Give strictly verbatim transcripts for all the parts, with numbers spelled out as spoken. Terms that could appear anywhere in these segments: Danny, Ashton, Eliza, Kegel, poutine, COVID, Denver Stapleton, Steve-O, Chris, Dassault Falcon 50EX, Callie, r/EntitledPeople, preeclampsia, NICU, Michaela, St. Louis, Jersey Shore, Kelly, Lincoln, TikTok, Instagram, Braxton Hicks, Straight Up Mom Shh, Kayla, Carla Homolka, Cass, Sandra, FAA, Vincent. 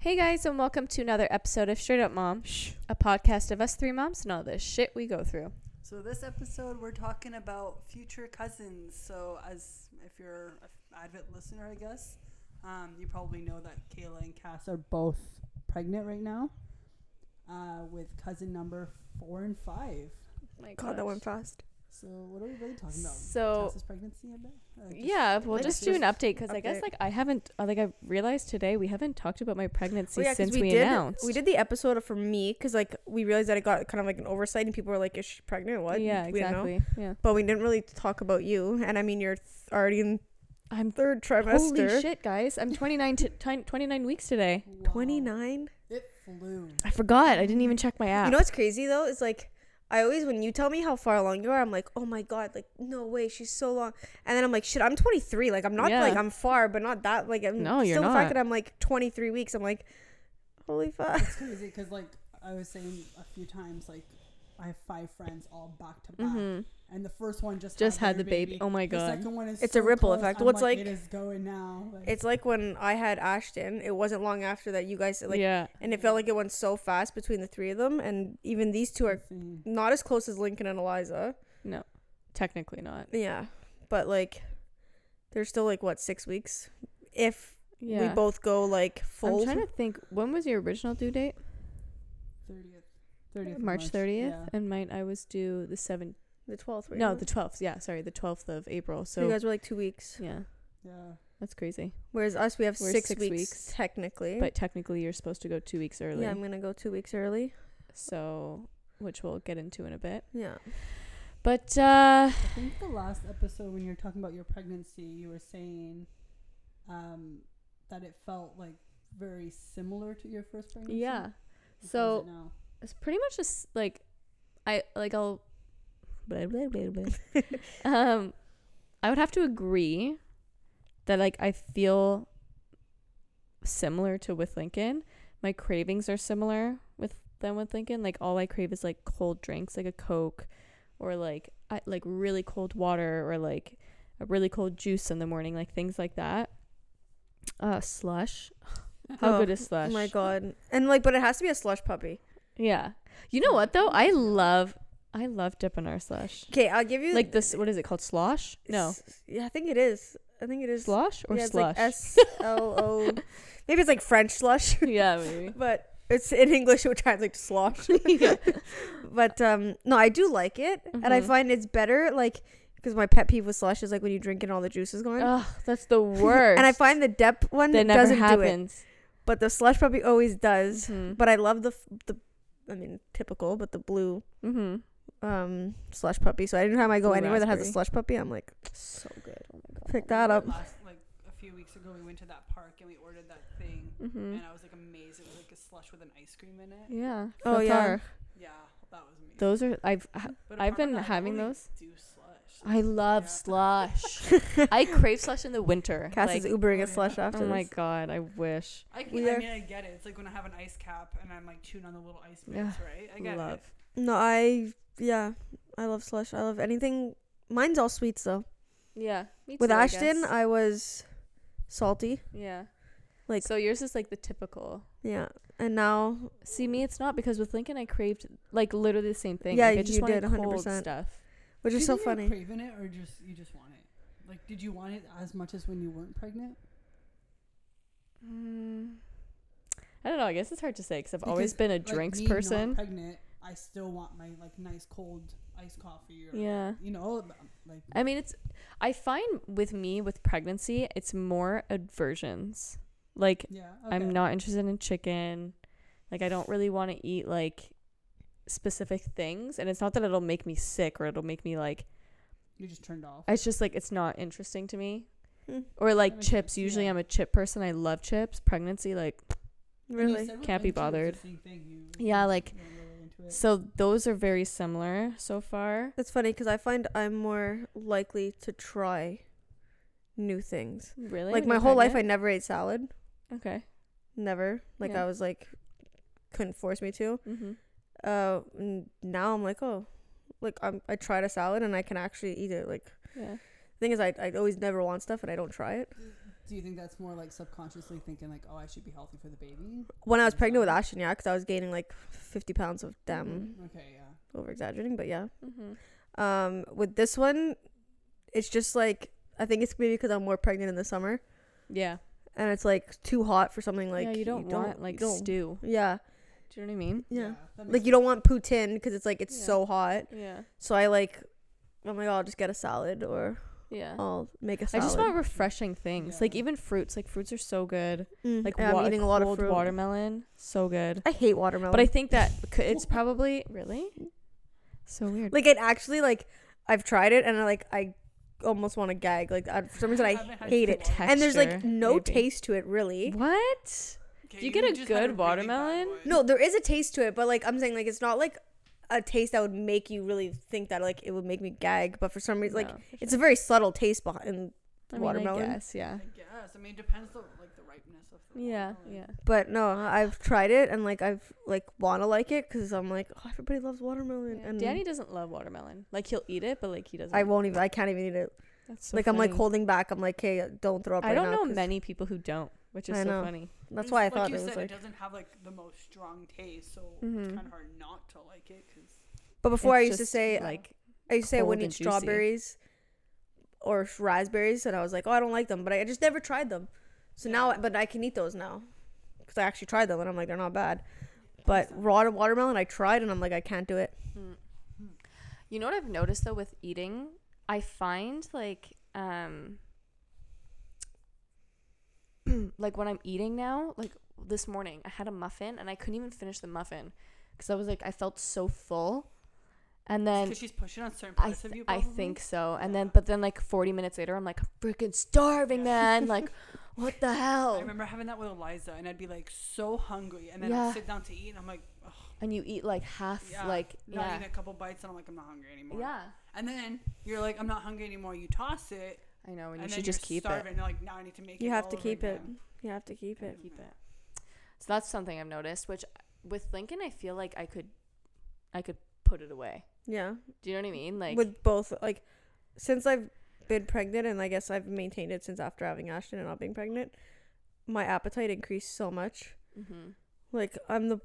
Hey guys, and welcome to another episode of Straight Up Mom Shh, a podcast of us three moms and all the shit we go through. So this episode we're talking about future cousins. So as if you're an avid listener, I guess, um, you probably know that Kayla and Cass are both pregnant right now uh, with cousin number four and five. Oh my God, that went fast. So what are we really talking about? So Cass's pregnancy, I bet? Uh, yeah, we'll just do an update because I guess like I haven't uh, like I realized today we haven't talked about my pregnancy oh, yeah, since we, we did, announced. We did the episode for me because like we realized that it got kind of like an oversight and people were like, "Is she pregnant? What?" Yeah, we exactly. Yeah, but we didn't really talk about you. And I mean, you're th- already in. I'm third trimester. Holy shit, guys! I'm twenty-nine t- t- twenty-nine weeks today. Wow. twenty-nine. It flew. I forgot. I didn't even check my app. You know what's crazy though is like. I always, when you tell me how far along you are, I'm like, oh my God, like, no way, she's so long. And then I'm like, shit, I'm twenty-three. Like, I'm not, yeah. like, I'm far, but not that, like, I'm no, you're still not. The fact that I'm, like, twenty-three weeks, I'm like, holy fuck. It's crazy, because, like, I was saying a few times, like, I have five friends all back to back. Mm-hmm. And the first one just, just had, had the baby. baby. Oh my God. The second one is It's so a ripple close. effect. Well, it's like, like it is going now. Like, it's like when I had Ashton, it wasn't long after that you guys like yeah. and it felt like it went so fast between the three of them, and even these two are mm-hmm. not as close as Lincoln and Eliza. No. Technically not. Yeah. But like they're still like what, six weeks? If yeah. we both go like full. I'm trying to think, when was your original due date? thirtieth. thirtieth March thirtieth, yeah. And mine I was due the seventh, the twelfth. Right? No, the twelfth. Yeah, sorry, the twelfth of April. So, so you guys were like two weeks. Yeah, yeah, that's crazy. Whereas us, we have six, six weeks, weeks technically. But technically, you're supposed to go two weeks early. Yeah, I'm gonna go two weeks early. So, which we'll get into in a bit. Yeah, but uh, I think the last episode when you were talking about your pregnancy, you were saying um, that it felt like very similar to your first pregnancy. Yeah, so. It's pretty much just like I like I'll blah, blah, blah, blah. um I would have to agree that like I feel similar to with Lincoln. My cravings are similar with them with Lincoln. Like all I crave is like cold drinks, like a Coke or like I, like really cold water or like a really cold juice in the morning, like things like that. Uh slush. How oh, good is slush? Oh my God. And like but it has to be a slush puppy. Yeah, you know what though, I love I love dipping our slush. Okay, I'll give you like this. What is it called? Slosh? No, S- yeah, I think it is. I think it is slosh or yeah, slush. S L O. Maybe it's like French slush. Yeah, maybe. But it's in English, it would translate like to slosh. Yeah. But um, no, I do like it, mm-hmm. and I find it's better like. Because my pet peeve with slush is like when you drink and all the juice is going. Oh, that's the worst. And I find the dip one that never doesn't happens. Do it. But the slush probably always does. Mm-hmm. But I love the f- the. I mean, typical, but the blue mm-hmm. um, slush puppy. So anytime I go blue anywhere raspberry. That has a slush puppy, I'm like, so good. Oh my God. Pick that up. Last, like a few weeks ago, we went to that park and we ordered that thing, mm-hmm. and I was like amazed. It was like a slush with an ice cream in it. Yeah. Oh so yeah. Far. Yeah, that was amazing. Those are I've ha- I've been that, having I those. Do slush. I love yeah. slush. I crave slush in the winter. Cass like, is Ubering oh, a slush yeah. after. Oh this. My God, I wish. I, can, I mean, I get it. It's like when I have an ice cap and I'm like chewing on the little ice bits, yeah. right? I get love. It. No, I yeah, I love slush. I love anything. Mine's all sweets though. Yeah. Me too, with Ashton, I, I was salty. Yeah. Like so, yours is like the typical. Yeah. And now see me it's not because with Lincoln I craved like literally the same thing. Yeah, like, I just you did one hundred percent stuff. Which is so funny. Did you craving it or just you just want it? Like did you want it as much as when you weren't pregnant? Mm, I don't know. I guess it's hard to say cuz I've because, always been a drinks like, me person. Not pregnant, I still want my like nice cold iced coffee or yeah. you know like I mean it's I find with me with pregnancy it's more aversions. Like, yeah, okay. I'm not interested in chicken. Like, I don't really want to eat, like, specific things. And it's not that it'll make me sick or it'll make me, like... You're just turned off. It's just, like, it's not interesting to me. Mm. Or, like, chips. Sense. Usually yeah. I'm a chip person. I love chips. Pregnancy, like, really can't be bothered. Thing, yeah, like, really so those are very similar so far. That's funny because I find I'm more likely to try new things. Really? Like, my whole life I never ate salad. Okay. Never. Like, yeah. I was like, couldn't force me to. Mm-hmm. Uh, now I'm like, oh, like, I'm, I tried a salad and I can actually eat it. Like, yeah. The thing is, I I always never want stuff and I don't try it. Do you think that's more like subconsciously thinking like, oh, I should be healthy for the baby? When I was pregnant with Ashton, yeah, because I was gaining like fifty pounds of them. Mm-hmm. Okay, yeah. Over exaggerating, but yeah. Mm-hmm. Um, with this one, it's just like, I think it's maybe because I'm more pregnant in the summer. Yeah. And it's like too hot for something like. Yeah, you don't you want don't, like don't. stew. Yeah. Do you know what I mean? Yeah. yeah like you don't want poutine because it's like it's yeah. so hot. Yeah. So I like, I'm like, oh, I'll just get a salad or. Yeah, I'll make a salad. I just want refreshing things, yeah. like even fruits. Like fruits are so good. Mm. Like yeah, wa- I'm eating a lot of fruit. Watermelon, so good. I hate watermelon, but I think that it's probably really so weird. Like it actually, like I've tried it and I like I almost want to gag. Like I, for some reason I, I hate it, texture, and there's like no maybe. taste to it really. What? Okay, Do you, you get a good watermelon? Really no, there is a taste to it, but like I'm saying, like it's not like. a taste that would make you really think that like it would make me gag, but for some reason like no, sure. it's a very subtle taste behind I mean, watermelon. I guess, yeah. I guess. I mean, it depends on like the ripeness of the yeah, watermelon. Yeah. But no, I've tried it and like I've like want to like it because I'm like, oh, everybody loves watermelon. Yeah. And Danny doesn't love watermelon. Like he'll eat it, but like he doesn't. I won't even. I can't even eat it. That's so like funny. I'm like holding back. I'm like, hey, don't throw up. I right don't now know many people who don't, which is I so know. funny. That's why I thought like you it was said, like it doesn't have like the most strong taste, so mm-hmm. it's kind of hard not to like it. Cause but before I used to say like I used to say I wouldn't eat strawberries or raspberries, and I was like, oh, I don't like them, but I just never tried them. So yeah. now, but I can eat those now because I actually tried them, and I'm like, they're not bad. But raw watermelon, I tried, and I'm like, I can't do it. Mm-hmm. You know what I've noticed though with eating, I find like. um like when I'm eating now, like this morning I had a muffin and I couldn't even finish the muffin because I was like I felt so full, and then because she's pushing on certain parts th- of you probably? I think so and yeah. then but then like forty minutes later I'm like I'm freaking starving yeah. man like what the hell. I remember having that with Eliza and I'd be like so hungry and then yeah. I'd sit down to eat and I'm like ugh. And you eat like half yeah. like not yeah. eating a couple bites and I'm like I'm not hungry anymore yeah and then you're like I'm not hungry anymore, you toss it. I know, and, and you should just keep it. Like, now I need to make you it have to keep it. Again. You have to keep it. Keep it. So that's something I've noticed. Which with Lincoln, I feel like I could, I could put it away. Yeah. Do you know what I mean? Like with both, like since I've been pregnant, and I guess I've maintained it since after having Ashton and not being pregnant, my appetite increased so much. Mm-hmm. Like I'm the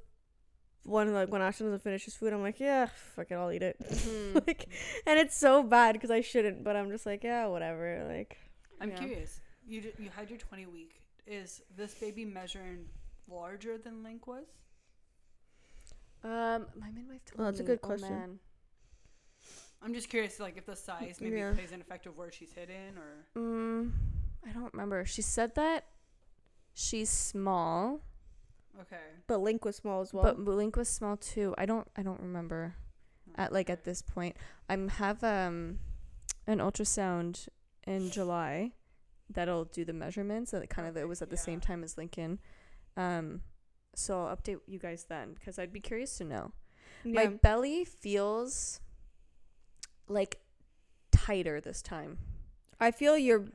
one like when Ashton doesn't finish his food, I'm like, yeah, fuck it, I'll eat it. Mm-hmm. Like, and it's so bad because I shouldn't, but I'm just like, yeah, whatever. Like, I'm yeah. curious. You d- you had your twenty week. Is this baby measuring larger than Link was? Um, my midwife told me. Oh, that's a good oh, question. Man. I'm just curious, like, if the size maybe yeah. plays an effect of where she's hidden, or. Mm, I don't remember. She said that she's small. Okay. But Link was small as well. But Link was small too. I don't I don't remember. At like at this point. I'm have um an ultrasound in July that'll do the measurements that kind of it was at the yeah. same time as Lincoln. Um so I'll update you guys then because I'd be curious to know. Yeah. My belly feels like tighter this time. I feel you're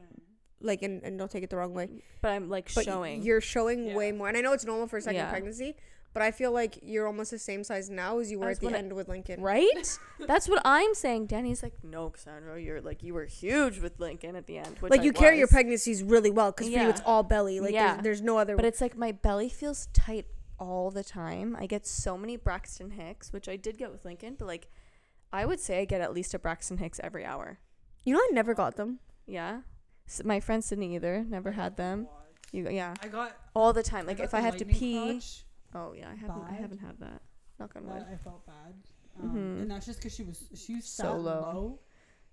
like and, and don't take it the wrong way but I'm like but showing you're showing yeah. way more and I know it's normal for a second yeah. pregnancy but I feel like you're almost the same size now as you were that's at the end I, with Lincoln right that's what I'm saying. Danny's like no Cassandra you're like you were huge with Lincoln at the end which like I you was. Carry your pregnancies really well because yeah. for you it's all belly like yeah. there's, there's no other but it's like my belly feels tight all the time. I get so many Braxton Hicks which I did get with Lincoln but like I would say I get at least a Braxton Hicks every hour. You know I never got them. Yeah. My friends didn't either. Never had them. You, yeah. I got all the time. Like if I have to pee. Oh yeah, I haven't. Bad. I haven't had that. Knock on wood. I felt bad, um, mm-hmm. and that's just because she was she was so low. low.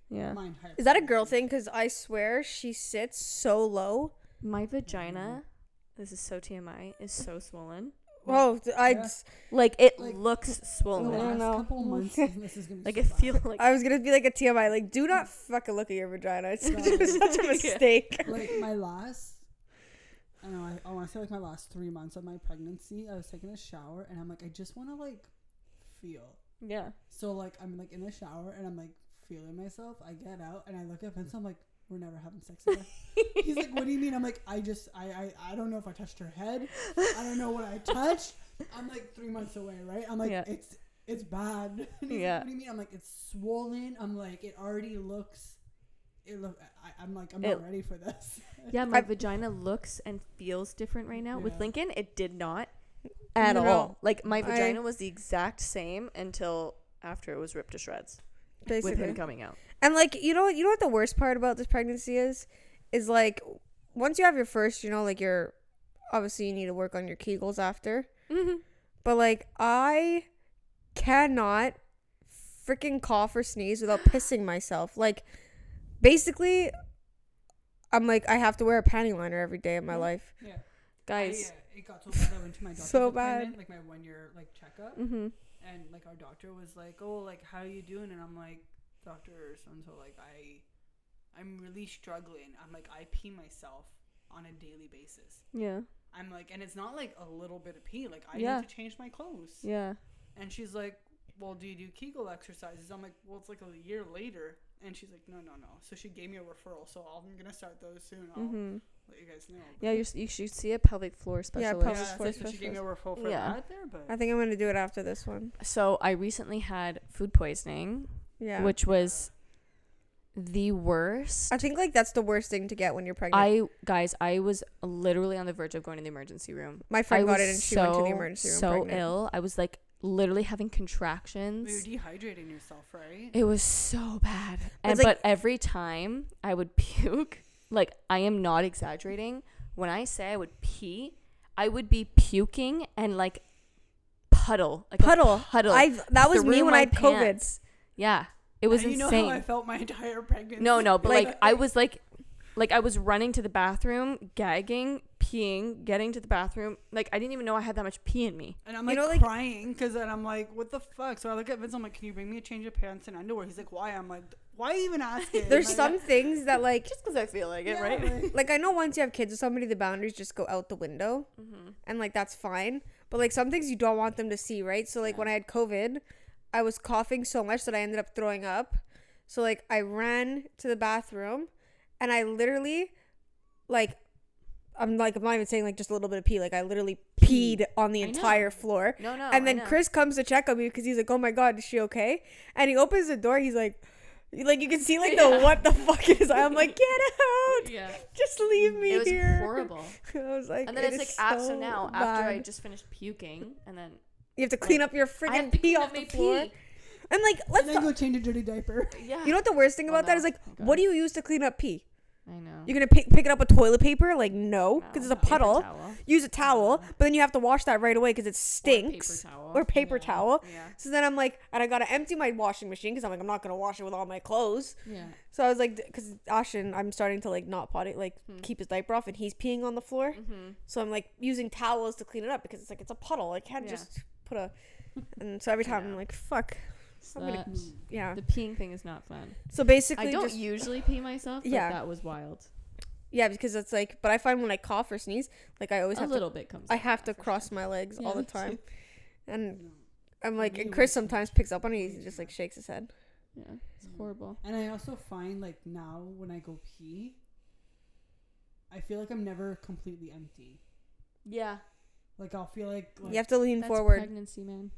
Yeah. Mine is that a girl thing? Because I swear she sits so low. My vagina, mm-hmm. this is so T M I, is so swollen. Whoa! I yeah. like it like, looks swollen. The last no. couple months, this is gonna be like so it feels like I was gonna be like a T M I. Like, do not fucking look at your vagina. It's such a mistake. Yeah. Like my last, I don't know. I, I want to say like my last three months of my pregnancy, I was taking a shower and I'm like, I just want to like feel. Yeah. So like I'm like in the shower and I'm like feeling myself. I get out and I look at Vincent. I'm like, we're never having sex again. He's like, what do you mean? I'm like, I just, I, I, I don't know if I touched her head. I don't know what I touched. I'm like three months away, right? I'm like, yeah. it's, it's bad. And he's yeah. like, what do you mean? I'm like, it's swollen. I'm like, it already looks it look, I, I'm like, I'm it, not ready for this. Yeah, my I, vagina looks and feels different right now. Yeah. With Lincoln, it did not at no. all. Like, my vagina I, was the exact same until after it was ripped to shreds. Basically. With him coming out. And, like, you know, you know what the worst part about this pregnancy is? Is, like, once you have your first, you know, like, you're... Obviously, you need to work on your Kegels after. Mm-hmm. But, like, I cannot freaking cough or sneeze without pissing myself. Like, basically, I'm like, I have to wear a panty liner every day of my mm-hmm. life. Yeah. Guys. I, uh, it got so bad I went to my doctor's so appointment, like, my one-year, like, checkup. Mm-hmm. And, like, our doctor was like, oh, like, how are you doing? And I'm like, Doctor so-and-so, like, I, I'm really struggling. I'm like, I pee myself on a daily basis. Yeah. I'm like, and it's not like a little bit of pee. Like, I yeah. need to change my clothes. Yeah. And she's like, well, do you do Kegel exercises? I'm like, well, it's like a year later. And she's like, no, no, no. So she gave me a referral. So I'm going to start those soon. I'll mm-hmm. let you guys know. Yeah, you're, you should see a pelvic floor specialist. Yeah, pelvic yeah, floor so specialist. She gave me a referral for yeah. that there, but I think I'm going to do it after this one. So I recently had food poisoning. Yeah. Which was... the worst. I think like that's the worst thing to get when you're pregnant. I guys, I was literally on the verge of going to the emergency room. My friend I got it and she so, went to the emergency room. So pregnant. Ill. I was like literally having contractions. You're dehydrating yourself, right? It was so bad. And like, but every time I would puke, like I am not exaggerating. When I say I would pee, I would be puking and like puddle. Like puddle. Puddle. I've that was me when I had pants. COVID. Yeah. It was now insane. You know how I felt my entire pregnancy. No, no, but like, like I was like, like I was running to the bathroom, gagging, peeing, getting to the bathroom. Like I didn't even know I had that much pee in me. And I'm like, you know, like crying because then I'm like, what the fuck? So I look at Vince. I'm like, can you bring me a change of pants and underwear? He's like, why? I'm like, why even asking? There's like, some things that like just because I feel like it, yeah, right? Like, like I know once you have kids with somebody, the boundaries just go out the window, mm-hmm. and like that's fine. But like some things you don't want them to see, right? So like yeah. when I had COVID. I was coughing so much that I ended up throwing up. So, like, I ran to the bathroom and I literally, like, I'm like, I'm not even saying, like, just a little bit of pee. Like, I literally peed on the I entire know. Floor. No, no. And then Chris comes to check on me because he's like, oh my God, is she okay? And he opens the door. He's like, like, you can see, like, the yeah. what the fuck is I? I'm like, get out. Yeah. Just leave me here. It was here. Horrible. I was like, and then it it's like, so after so now, bad. After I just finished puking and then. You have to clean like, up your freaking pee off the floor. Pee. And, like, let's... And then go change a dirty diaper. Yeah. You know what the worst thing about oh, that, that is? Like, God. What do you use to clean up pee? I know. You're going to pick, pick it up with toilet paper? Like, no. Because no, it's a puddle. A use a towel. Yeah. But then you have to wash that right away because it stinks. Or paper towel. Or paper yeah. towel. Yeah. So then I'm like... And I got to empty my washing machine because I'm like, I'm not going to wash it with all my clothes. Yeah. So I was like... Because Ashton, I'm starting to, like, not potty... Like, hmm. keep his diaper off and he's peeing on the floor. Mm-hmm. So I'm, like, using towels to clean it up because it's, like, it's a puddle. I can't yeah. just... put a and so every time yeah. I'm like fuck so I'm gonna, yeah the peeing thing is not fun. So basically I don't just, usually pee myself but yeah that was wild yeah because it's like but I find when I cough or sneeze like I always a have little to, bit comes I have to cross sure. my legs yeah, all the time and no. I'm like and Chris sometimes picks up on it he just like shakes his head yeah it's mm-hmm. horrible. And I also find like now when I go pee I feel like I'm never completely empty yeah. Like, I'll feel like... like you have to lean that's forward. That's pregnancy, man.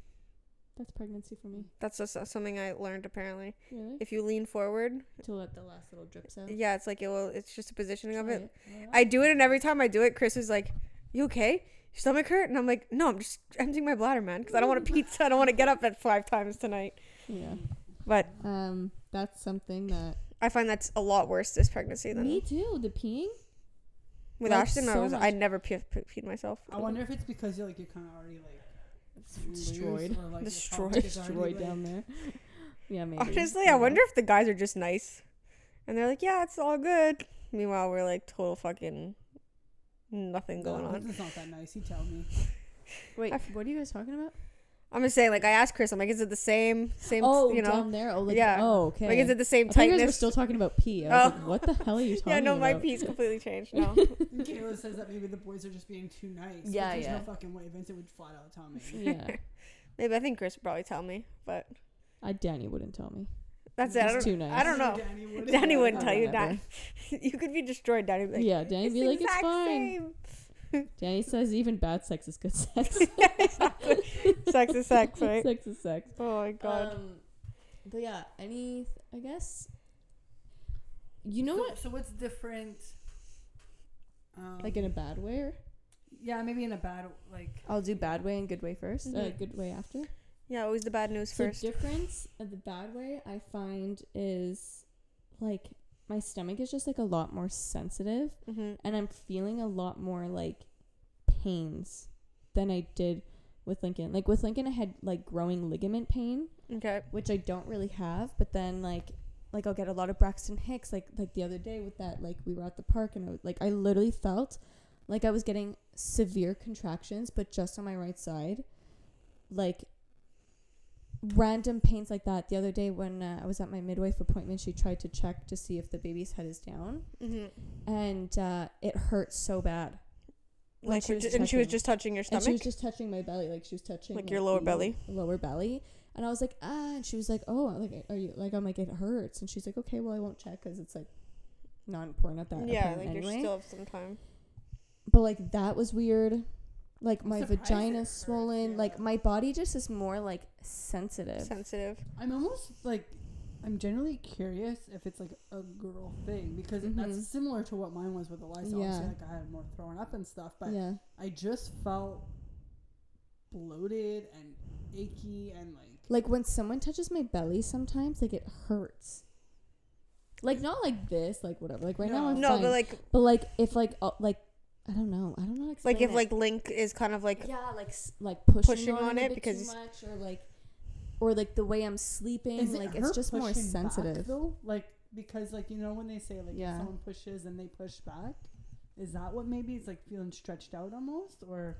That's pregnancy for me. That's just, uh, something I learned, apparently. Really? If you lean forward... to let the last little drips out? Yeah, it's like, it will, it's just a positioning Try of it. it. Yeah. I do it, and every time I do it, Chris is like, you okay? Your stomach hurt? And I'm like, no, I'm just emptying my bladder, man, because I don't want to pizza. I don't want to get up at five times tonight. Yeah. But... Um, that's something that... I find that's a lot worse this pregnancy than... Me too, the peeing? With like Ashton, so I was much. I never pe- pe- peed myself. I wonder if it's because you're like you're kind of already like destroyed, like destroyed, destroyed like, down there. Yeah, maybe. Honestly, yeah. I wonder if the guys are just nice, and they're like, "Yeah, it's all good." Meanwhile, we're like total fucking nothing going no, on. It's not that nice. You tell me. Wait, I've, what are you guys talking about? I'm just saying, like I asked Chris, I'm like, is it the same, same, oh, you know? Down there, oh, like, yeah. Oh, okay. Like, is it the same I tightness? You guys were still talking about pee. I was oh. like, what the hell are you talking about? Yeah, no, about? My pee's completely changed. No. Kayla says that maybe the boys are just being too nice. Yeah, there's yeah. There's no fucking way Vincent would flat out tell me. Yeah. Maybe I think Chris would probably tell me, but I Danny wouldn't tell me. That's it. I don't, too nice. I don't know. Danny wouldn't, Danny wouldn't tell you that. You could be destroyed, Danny. Like, yeah, Danny'd be like, it's fine. Danny says even bad sex is good sex. Yeah, exactly. Sex is sex, right? Sex is sex. Oh my God. Um, but yeah, any, I guess, You know so, what? So what's different? Um, like in a bad way? Or? Yeah, maybe in a bad, like... I'll do bad way and good way first. Mm-hmm. Uh, good way after. Yeah, always the bad news so first. The difference of the bad way I find is, like, my stomach is just, like, a lot more sensitive. Mm-hmm. And I'm feeling a lot more, like, pains than I did with Lincoln. Like, with Lincoln, I had, like, growing ligament pain. Okay. Which I don't really have. But then, like... Like, I'll get a lot of Braxton Hicks, like, like the other day with that, like, we were at the park, and I was, like, I literally felt like I was getting severe contractions, but just on my right side, like, random pains like that. The other day when uh, I was at my midwife appointment, she tried to check to see if the baby's head is down, mm-hmm. and uh, it hurt so bad. Like, she was d- and she was just touching your stomach? And she was just touching my belly, like, she was touching. Like, like your lower belly? Lower belly. And I was like, ah, and she was like, oh, like, are you, like, I'm like, it hurts. And she's like, okay, well, I won't check because it's, like, not important at that point. Yeah, like, anyway. You still have some time. But, like, that was weird. Like, I'm my vagina's swollen. Yeah. Like, my body just is more, like, sensitive. Sensitive. I'm almost, like, I'm generally curious if it's, like, a girl thing. Because mm-hmm. that's similar to what mine was with Eliza. Yeah. Obviously, like, I had more thrown up and stuff. But yeah. I just felt bloated and achy and, like. Like, when someone touches my belly sometimes, like, it hurts. Like, not like this, like, whatever. Like, right no. now I'm No, fine. But, like... But, like, if, like, uh, like, I don't know. I don't know how to explain Like, if, it. like, Link is kind of, like... Yeah, like, like pushing, pushing on, on it because... Too much, or, like, or, like, the way I'm sleeping. Is like, it it's just more sensitive. Back, like, because, like, you know when they say, like, yeah. if someone pushes and they push back? Is that what maybe it's, like, feeling stretched out almost? Or...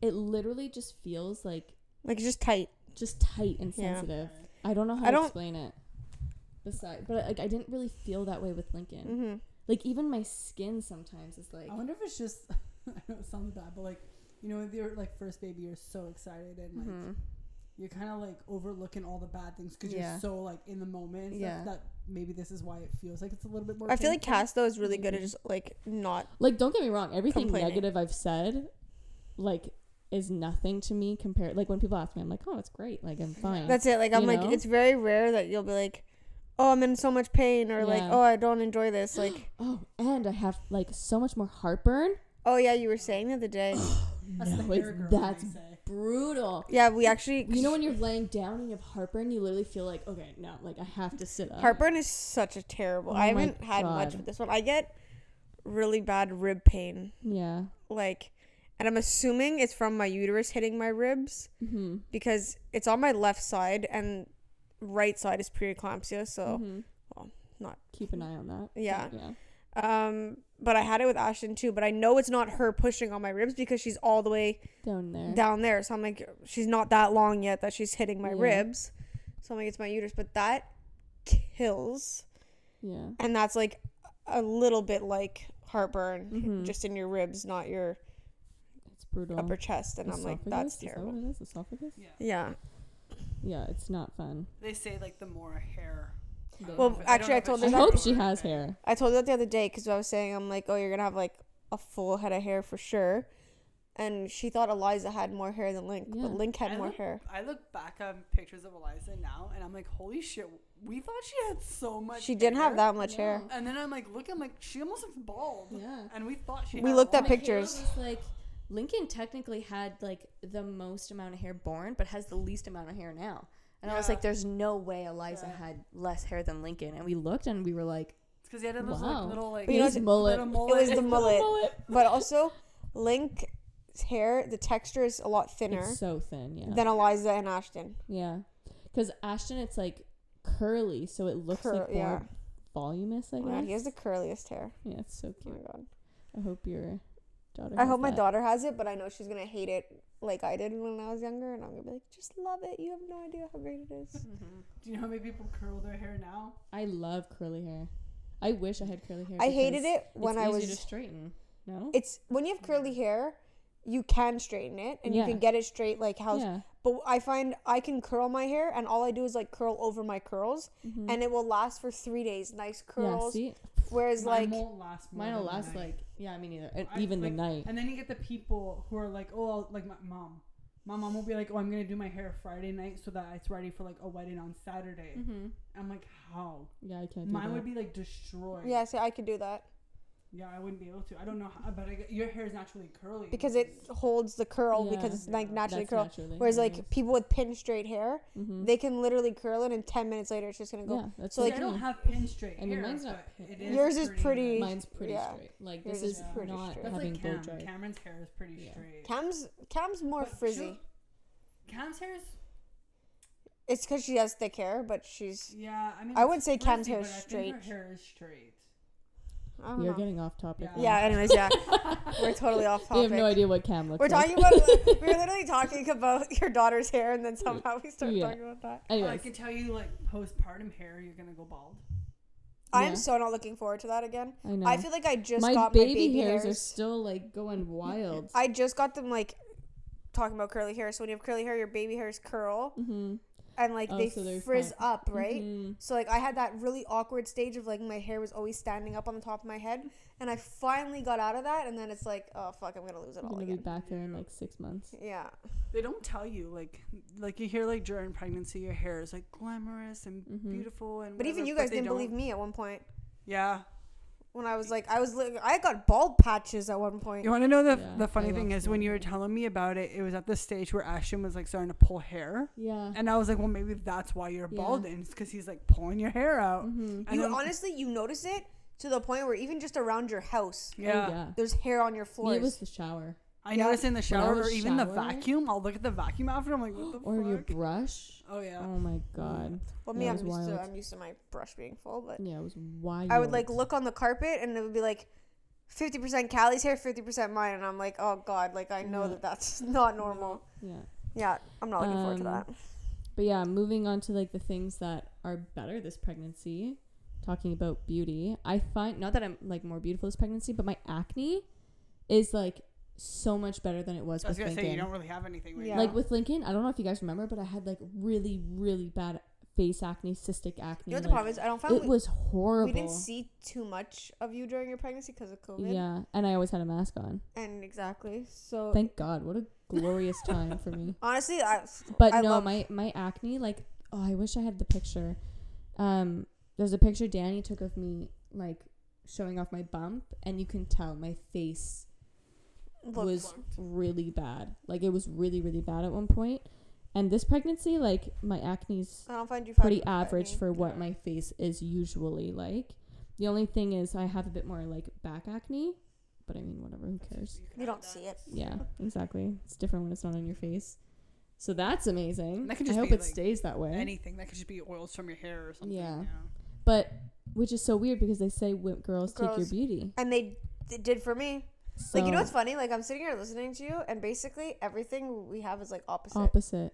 It literally just feels, like... Like, just tight. Just tight and sensitive. Yeah. I don't know how I to explain it. Besides, but like I didn't really feel that way with Lincoln. Mm-hmm. Like even my skin sometimes is like. I wonder if it's just. I know it sounds bad, but like you know, if you're like first baby, you're so excited and like mm-hmm. you're kind of like overlooking all the bad things because yeah. you're so like in the moment. So yeah. That maybe this is why it feels like it's a little bit more. I feel like Cass though is really mm-hmm. good at just like not. Like don't get me wrong, everything negative I've said, like. Is nothing to me compared like when people ask me I'm like oh it's great like I'm fine that's it like I'm you like know? It's very rare that you'll be like oh I'm in so much pain or yeah. like oh I don't enjoy this like oh and I have like so much more heartburn oh yeah you were saying the other day that's, no, it's, that's brutal yeah we actually you know when you're laying down and you have heartburn you literally feel like okay no like I have to sit up heartburn is such a terrible oh I haven't God. Had much of this one I get really bad rib pain yeah like and I'm assuming it's from my uterus hitting my ribs mm-hmm. because it's on my left side and right side is preeclampsia. So, mm-hmm. well, not... Keep an eye on that. Yeah. yeah. Um, but I had it with Ashton too. But I know it's not her pushing on my ribs because she's all the way... Down there. Down there. So I'm like, she's not that long yet that she's hitting my yeah. ribs. So I'm like, it's my uterus. But that kills. Yeah. And that's like a little bit like heartburn mm-hmm. just in your ribs, not your... Brutal. Upper chest and esophagus? I'm like that's terrible. Is that what it is? Esophagus? Yeah. yeah yeah it's not fun. They say like the more hair I well actually I, I told her I hope that she has hair. hair I told her that the other day because I was saying I'm like oh you're gonna have like a full head of hair for sure and she thought Eliza had more hair than Link yeah. but Link had I more look, hair I look back at pictures of Eliza now and I'm like holy shit we thought she had so much she hair. Didn't have that much yeah. hair and then I'm like look I'm like she almost looks bald yeah and we thought she we had looked at pictures like Lincoln technically had, like, the most amount of hair born, but has the least amount of hair now. And yeah. I was like, there's no way Eliza yeah. had less hair than Lincoln. And we looked, and we were like, it's because he had a little, wow. like, little, like, you know, it, mullet. Little mullet. It was the mullet. mullet. But also, Link's hair, the texture is a lot thinner. It's so thin, yeah. Than Eliza and Ashton. Yeah. Because Ashton, it's, like, curly, so it looks, Cur- like, more yeah. voluminous, I guess. Yeah, he has the curliest hair. Yeah, it's so cute. Oh, my God. I hope you're... I hope that. My daughter has it, but I know she's going to hate it like I did when I was younger, and I'm going to be like, just love it. You have no idea how great it is. Mm-hmm. Do you know how many people curl their hair now? I love curly hair. I wish I had curly hair. I hated it when it's I was... It's easy to straighten, no? It's when you have curly hair, you can straighten it, and yeah. you can get it straight like how... Yeah. But I find I can curl my hair, and all I do is like curl over my curls, mm-hmm. and it will last for three days. Nice curls. Yeah, see? Whereas mine like won't last mine will last night. Like yeah I mean either even I, the like, night and then you get the people who are like oh I'll, like my mom my mom will be like, oh, I'm going to do my hair Friday night so that it's ready for, like, a wedding on Saturday. Mm-hmm. I'm like, how? Yeah, I can't do Mine that. Would be, like, destroyed. Yeah, see, I could do that. Yeah, I wouldn't be able to. I don't know how, but I, your hair is naturally curly. Because it holds the curl, yeah, because it's, yeah, like, naturally curly. Naturally, Whereas, like, is. people with pin straight hair, mm-hmm. they can literally curl it, and ten minutes later, it's just going to go. Yeah, that's so, like, I don't mean. have pin straight I mean, hair. Mine's not pin. It is Yours is pretty. pretty mine's pretty yeah. straight. Like, this Yours is yeah. not that's having like Cam. Blow dry. Cameron's hair is pretty yeah. straight. Cam's Cam's more but frizzy. She, Cam's hair is... It's because she has thick hair, but she's... Yeah, I mean... I would say Cam's hair is straight. Her hair is straight. You're know. getting off topic. Yeah. yeah anyways, yeah, we're totally off topic. We have no idea what Cam looks. We're talking like. about. We were literally talking about your daughter's hair, and then somehow we started yeah. talking about that. Anyways. Oh, I could tell you, like, postpartum hair, you're gonna go bald. Yeah. I am so not looking forward to that again. I know. I feel like I just my got baby my baby hairs, hairs are still like going wild. I just got them like talking about curly hair. So when you have curly hair, your baby hairs curl. Mm-hmm. And, like, oh, they so frizz fine. up, right? Mm-hmm. So, like, I had that really awkward stage of, like, my hair was always standing up on the top of my head. And I finally got out of that. And then it's like, oh, fuck, I'm going to lose it You're all gonna again. You're going to be back there in, like, six months. Yeah. They don't tell you, like, like you hear, like, during pregnancy, your hair is, like, glamorous and mm-hmm. beautiful. and. Whatever, but even you guys didn't don't. believe me at one point. Yeah. When I was, like, I was, like, I got bald patches at one point. You want to know the yeah, the funny thing is, when you were telling me about it, it was at the stage where Ashton was, like, starting to pull hair. Yeah. And I was like, well, maybe that's why you're balding. Yeah. It's because he's, like, pulling your hair out. Mm-hmm. And you then, honestly, you notice it to the point where even just around your house, yeah, yeah. there's hair on your floors. It was the shower. I yeah. noticed in the shower or even shower, the vacuum. I'll look at the vacuum after. I'm like, what the fuck? Or your brush. Oh, yeah. Oh, my God. Well, me, I'm used, to, I'm used to my brush being full, but... Yeah, it was wild. I would, like, look on the carpet, and it would be, like, fifty percent Callie's hair, fifty percent mine. And I'm like, oh, God. Like, I know yeah. that that's not normal. Yeah. Yeah, I'm not looking um, forward to that. But, yeah, moving on to, like, the things that are better this pregnancy. Talking about beauty. I find... Not that I'm, like, more beautiful this pregnancy, but my acne is, like... so much better than it was with Lincoln. I was going to say, you don't really have anything right yeah. now. Like, with Lincoln, I don't know if you guys remember, but I had, like, really, really bad face acne, cystic acne. You know what the like, problem is? I don't find It we, was horrible. We didn't see too much of you during your pregnancy because of COVID. Yeah, and I always had a mask on. And exactly, so... Thank God. What a glorious time for me. Honestly, I... But I no, love- my, my acne, like... Oh, I wish I had the picture. Um, There's a picture Danny took of me, like, showing off my bump, and you can tell my face... was really bad. Like, it was really, really bad at one point. And this pregnancy, like, my acne's I don't find you pretty average for what yeah. my face is usually like. The only thing is I have a bit more, like, back acne. But, I mean, whatever. Who cares? You don't see it. Yeah, exactly. It's different when it's not on your face. So that's amazing. That could just I hope be, it like, stays that way. Anything. That could just be oils from your hair or something. Yeah. yeah. But, which is so weird because they say girls, girls take your beauty. And they, they did for me. So, like, you know what's funny? Like, I'm sitting here listening to you, and basically everything we have is, like, opposite. Opposite.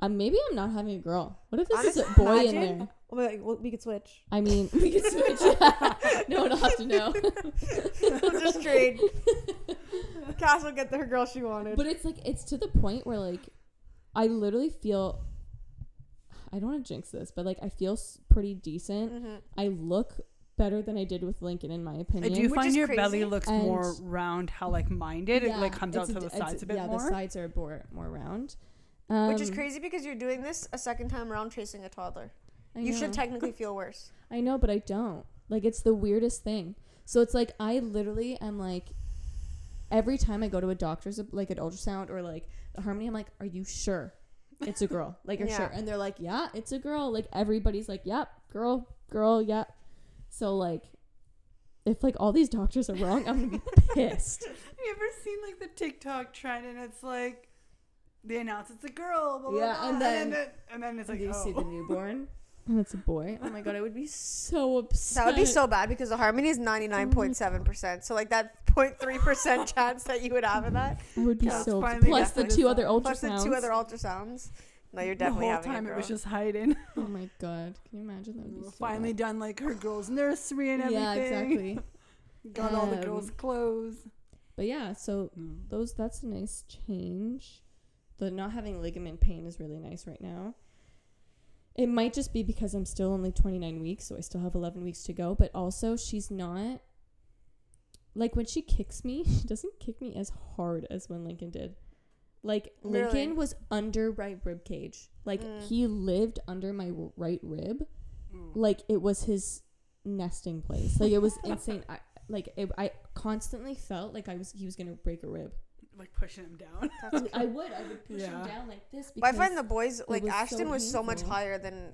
Um, maybe I'm not having a girl. What if this Honestly, is a boy imagine? in there? Oh my God, we could switch. I mean, we could switch. No one will have to know. We'll just trade. Cass will get the girl she wanted. But it's, like, it's to the point where, like, I literally feel... I don't want to jinx this, but, like, I feel pretty decent. Mm-hmm. I look... better than I did with Lincoln, in my opinion. I do Which find your crazy. belly looks and more round, how like minded yeah, it like comes out to the sides a bit yeah, more. Yeah, the sides are more more round. Um, Which is crazy because you're doing this a second time around chasing a toddler. I you know. should technically feel worse. I know, but I don't. Like, it's the weirdest thing. So it's like I literally am like, every time I go to a doctor's, like an ultrasound or like a Harmony, I'm like, are you sure it's a girl? Like, you're yeah. sure? And they're like, yeah, it's a girl. Like, everybody's like, yep, girl, girl, yep. So, like, if, like, all these doctors are wrong, I'm going to be pissed. Have you ever seen, like, the TikTok trend and it's, like, they announce it's a girl. Blah, yeah, blah, and, blah, then, and, it, and then it's, like, you oh. see the newborn? And it's a boy. Oh, my God. I would be so upset. That would be so bad because the Harmony is ninety-nine point seven percent. So, like, that zero point three percent chance that you would have of that. I would be yeah, so upset. Plus the two other ultrasounds. Plus the two other ultrasounds. No, you're definitely having The whole having time it was just hiding. Oh, my God. Can you imagine that? We've so finally bad. done, like, her girls' nursery and everything. Yeah, exactly. Got um, all the girls' clothes. But, yeah, so mm. those that's a nice change. The not having ligament pain is really nice right now. It might just be because I'm still only twenty-nine weeks, so I still have eleven weeks to go. But also, she's not... Like, when she kicks me, she doesn't kick me as hard as when Lincoln did. Like, Lincoln really? was under my rib cage. Like, mm. he lived under my right rib. Mm. Like, it was his nesting place. Like, it was insane. I, like, it, I constantly felt like I was he was going to break a rib. Like, pushing him down. Like, I would. I would push yeah. him down like this. Because well, I find the boys, like, was Ashton so was painful. so much higher than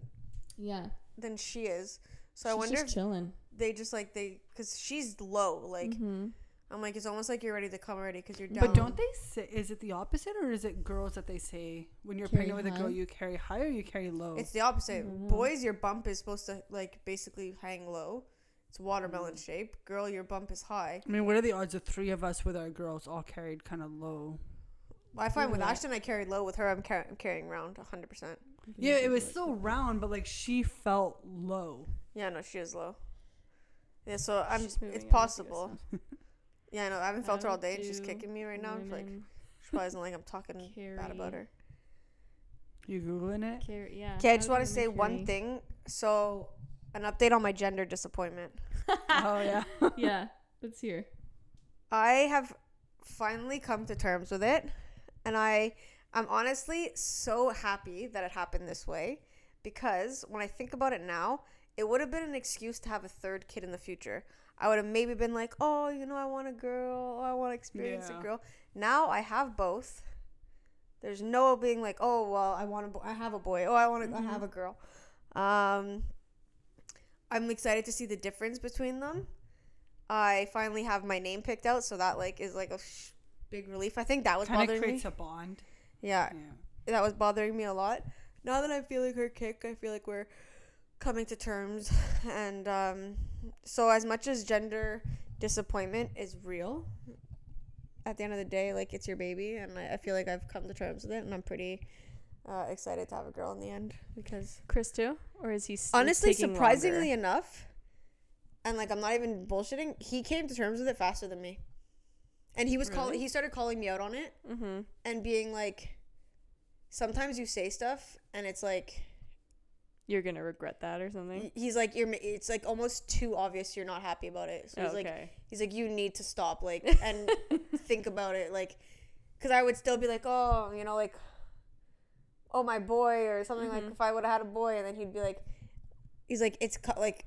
yeah than she is. So she's I wonder just if chilling. they just, like, they... Because she's low, like... Mm-hmm. I'm like, it's almost like you're ready to come already because you're down. But don't they say, is it the opposite or is it girls that they say when you're carry pregnant high? With a girl, you carry high or you carry low? It's the opposite. Mm-hmm. Boys, your bump is supposed to, like, basically hang low. It's watermelon mm-hmm. shape. Girl, your bump is high. I mean, what are the odds of three of us with our girls all carried kind of low? Well, I find with that? Ashton, I carried low. With her, I'm, car- I'm carrying round one hundred percent. Yeah, it was still round, but, like, she felt low. Yeah, no, she was low. Yeah, so I'm. it's possible. Yeah, I know. I haven't felt I her all day. And she's kicking me right now. She's like, she probably doesn't like I'm talking carry. bad about her. You Googling it? Carry, yeah. Okay, I just want to say carry. one thing. So, an update on my gender disappointment. oh, yeah. yeah. Let's hear. I have finally come to terms with it. And I, I'm honestly so happy that it happened this way. Because when I think about it now, it would have been an excuse to have a third kid in the future. I would have maybe been like, oh, you know, I want a girl. I want to experience yeah. a girl. Now I have both. There's no being like, oh, well, I want a bo- I have a boy. Oh, I want to mm-hmm. have a girl. Um, I'm excited to see the difference between them. I finally have my name picked out, so that like is like a sh- big relief. I think that was Kinda bothering me. Kind of creates a bond. Yeah, yeah, that was bothering me a lot. Now that I'm feeling her kick, I feel like we're coming to terms, and um, so as much as gender disappointment is real, at the end of the day, like, it's your baby, and I, I feel like I've come to terms with it, and I'm pretty uh, excited to have a girl in the end. Because Chris too, or is he still honestly surprisingly longer? enough, and like I'm not even bullshitting, he came to terms with it faster than me, and he was really? calling. He started calling me out on it, mm-hmm. and being like, sometimes you say stuff, and it's like, you're gonna regret that or something. He's like, you're. It's like almost too obvious. You're not happy about it. So he's okay. like, he's like, you need to stop, like, and think about it, like, because I would still be like, oh, you know, like, oh, my boy or something, mm-hmm. like if I would have had a boy, and then he'd be like, he's like, it's cu- like,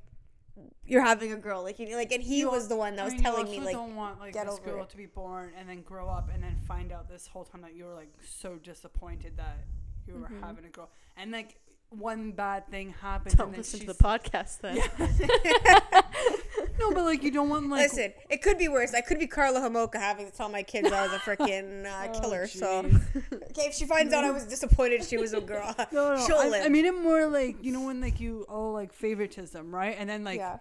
you're having a girl, like, you like, and he you was also, the one that was I mean, telling me, like, don't want like get this over girl it. to be born and then grow up and then find out this whole time that you were like so disappointed that you were mm-hmm. having a girl and like. One bad thing happened. Don't and then listen she's... to the podcast then. Yeah. No, but like you don't want like. Listen, it could be worse. I could be Carla Homolka having to tell my kids I was a freaking uh, oh, killer. Geez. So, okay, if she finds no. out I was disappointed she was a girl, no, no, she'll I, live. I mean, it more like you know when like you oh like favoritism, right? And then like yeah.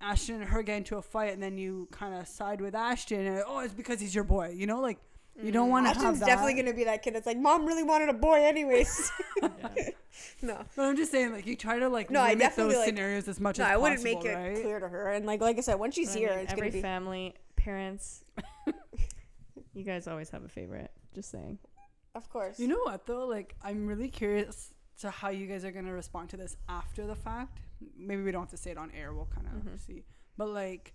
Ashton and her get into a fight, and then you kind of side with Ashton, and oh, it's because he's your boy, you know, like. You don't want to have that. Definitely going to be that kid that's like, Mom really wanted a boy anyways. No. But I'm just saying, like, you try to, like, no, limit those like, scenarios as much no, as possible, No, I wouldn't make right? it clear to her. And, like, like I said, when she's but here, I mean, it's going to be... Every family, parents, you guys always have a favorite. Just saying. Of course. You know what, though? Like, I'm really curious to how you guys are going to respond to this after the fact. Maybe we don't have to say it on air. We'll kind of mm-hmm. see. But, like...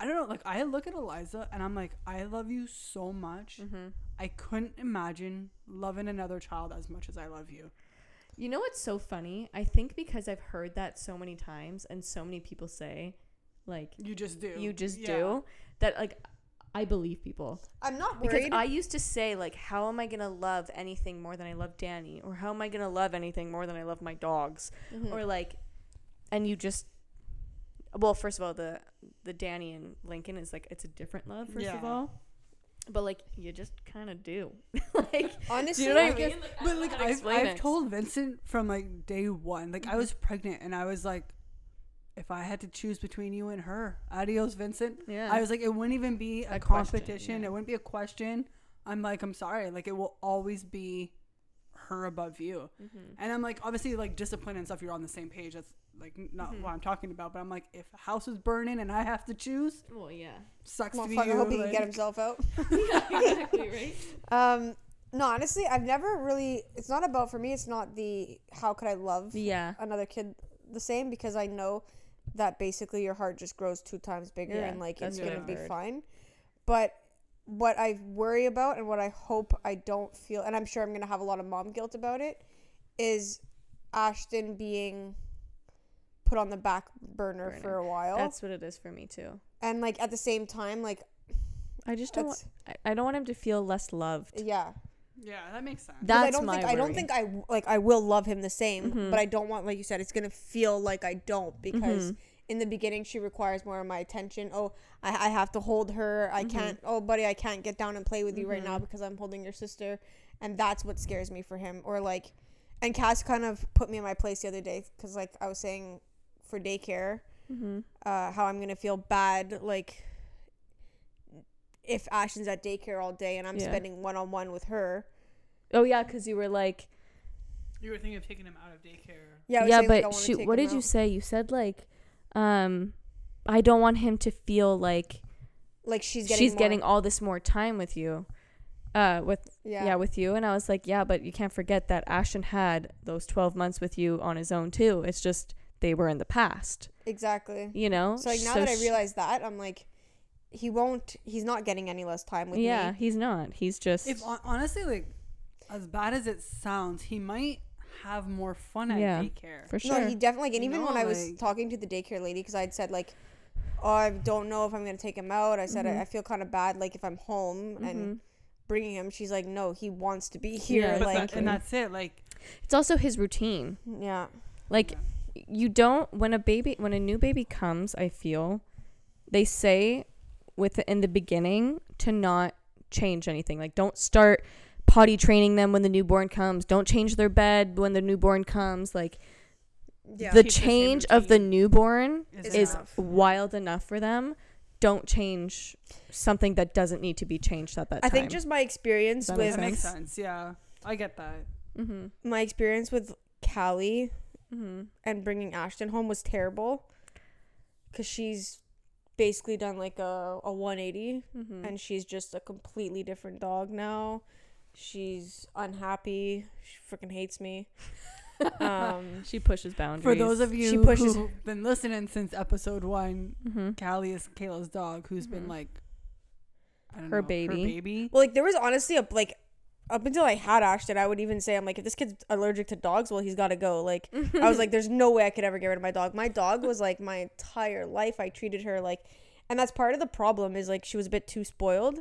I don't know, like, I look at Eliza and I'm like, I love you so much. Mm-hmm. I couldn't imagine loving another child as much as I love you. You know what's so funny? I think because I've heard that so many times and so many people say, like... You just do. You just yeah. do. That, like, I believe people. I'm not worried. Because I used to say, like, how am I going to love anything more than I love Danny? Or how am I going to love anything more than I love my dogs? Mm-hmm. Or, like, and you just... Well, first of all, the the Danny and Lincoln is like it's a different love. First yeah. of all, but like you just kind of do. Like honestly, do you know what I mean? Guess, like, but like I've I've told Vincent from like day one, like mm-hmm. I was pregnant and I was like, if I had to choose between you and her, adios, Vincent. Yeah, I was like, it wouldn't even be a, a competition. Question, yeah. It wouldn't be a question. I'm like, I'm sorry. Like it will always be her above you. Mm-hmm. And I'm like, obviously, like discipline and stuff. You're on the same page. That's like not mm-hmm. what I'm talking about, but I'm like, if a house is burning and I have to choose, well, yeah, sucks well, to be fuck, you. I hope like... he can get himself out. Yeah, exactly, right? Um, no, honestly, I've never really. It's not about for me. It's not the how could I love yeah. another kid the same because I know that basically your heart just grows two times bigger yeah, and like it's gonna be fine. But what I worry about and what I hope I don't feel, and I'm sure I'm going to have a lot of mom guilt about it, is Ashton being put on the back burner, burner. for a while. That's what it is for me too. And like at the same time, like I just don't want, I, I don't want him to feel less loved. Yeah. Yeah, that makes sense. That's I don't my think, worry. I don't think I like I will love him the same, mm-hmm. but I don't want, like you said, it's going to feel like I don't, because mm-hmm. in the beginning she requires more of my attention. Oh, I, I have to hold her. I mm-hmm. can't. Oh, buddy, I can't get down and play with you mm-hmm. right now because I'm holding your sister. And that's what scares me for him. Or like, and Cass kind of put me in my place the other day, because like I was saying for daycare, mm-hmm. uh, how I'm going to feel bad, like, if Ashton's at daycare all day and I'm yeah. spending one-on-one with her. Oh, yeah, because you were like... You were thinking of taking him out of daycare. Yeah, yeah, saying, but like, shoot, what did out. you say? You said, like, um, I don't want him to feel like... Like she's getting She's more. getting all this more time with you. Uh, with yeah. yeah, with you. And I was like, yeah, but you can't forget that Ashton had those twelve months with you on his own, too. It's just they were in the past. Exactly. You know? So, like, now so that I realize that, I'm like... He won't, he's not getting any less time with yeah, me. Yeah, he's not. He's just. If honestly, like, as bad as it sounds, he might have more fun at yeah, daycare. For sure. No, he definitely, like, and even no, when like, I was talking to the daycare lady, because I'd said, like, oh, I don't know if I'm going to take him out. I said, mm-hmm. I, I feel kind of bad, like, if I'm home mm-hmm. and bringing him. She's like, no, he wants to be here. Yeah, like, that, and that's it. Like, it's also his routine. Yeah. Like, yeah. you don't, when a baby, when a new baby comes, I feel, they say, with in the beginning to not change anything. Like, don't start potty training them when the newborn comes. Don't change their bed when the newborn comes. Like, yeah, the change of the newborn is, is wild enough for them. Don't change something that doesn't need to be changed at that time. I think just my experience with... That makes sense. Yeah, I get that. Mm-hmm. My experience with Callie mm-hmm. and bringing Ashton home was terrible, because she's... basically done like a, a one eighty mm-hmm. and she's just a completely different dog now. She's unhappy. She freaking hates me. Um, she pushes boundaries. For those of you she pushes who've been listening since episode one, mm-hmm. Callie is Kayla's dog, who's mm-hmm. been like I don't her know, baby. Her baby. Well, like there was honestly a like up until I had Ashton, I would even say, I'm like, if this kid's allergic to dogs, well, he's got to go. Like, I was like, there's no way I could ever get rid of my dog. My dog was like my entire life. I treated her like, and that's part of the problem is like, she was a bit too spoiled.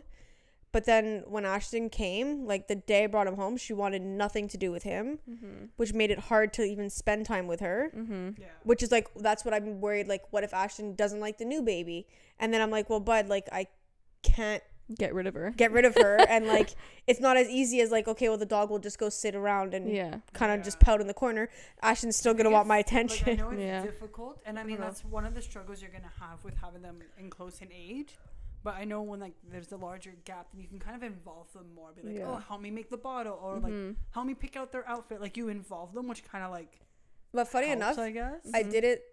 But then when Ashton came, like the day I brought him home, she wanted nothing to do with him, mm-hmm. which made it hard to even spend time with her, mm-hmm. yeah. which is like, that's what I'm worried. Like, what if Ashton doesn't like the new baby? And then I'm like, well, bud, like I can't get rid of her get rid of her and like it's not as easy as like, okay, well the dog will just go sit around and yeah kind of yeah. just pout in the corner. Ashton's still gonna want my attention. Like, I know it's yeah. difficult, and I mean uh-huh. that's one of the struggles you're gonna have with having them in close in age, but I know when like there's a larger gap, then you can kind of involve them more, be like yeah. oh, help me make the bottle, or mm-hmm. like help me pick out their outfit. Like you involve them, which kind of like but funny helps, enough I guess I mm-hmm. did it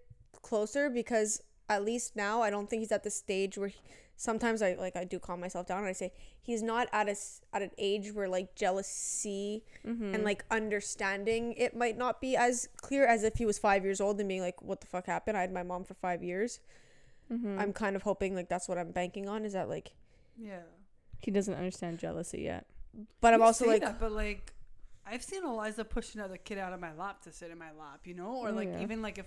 closer, because at least now I don't think he's at the stage where he, sometimes I like I do calm myself down and I say he's not at a at an age where like jealousy mm-hmm. and like understanding it might not be as clear as if he was five years old and being like, what the fuck happened? I had my mom for five years. Mm-hmm. I'm kind of hoping like that's what I'm banking on, is that like yeah he doesn't understand jealousy yet. But you I'm also like that, but like I've seen Eliza push another kid out of my lap to sit in my lap, you know, or like yeah. even like if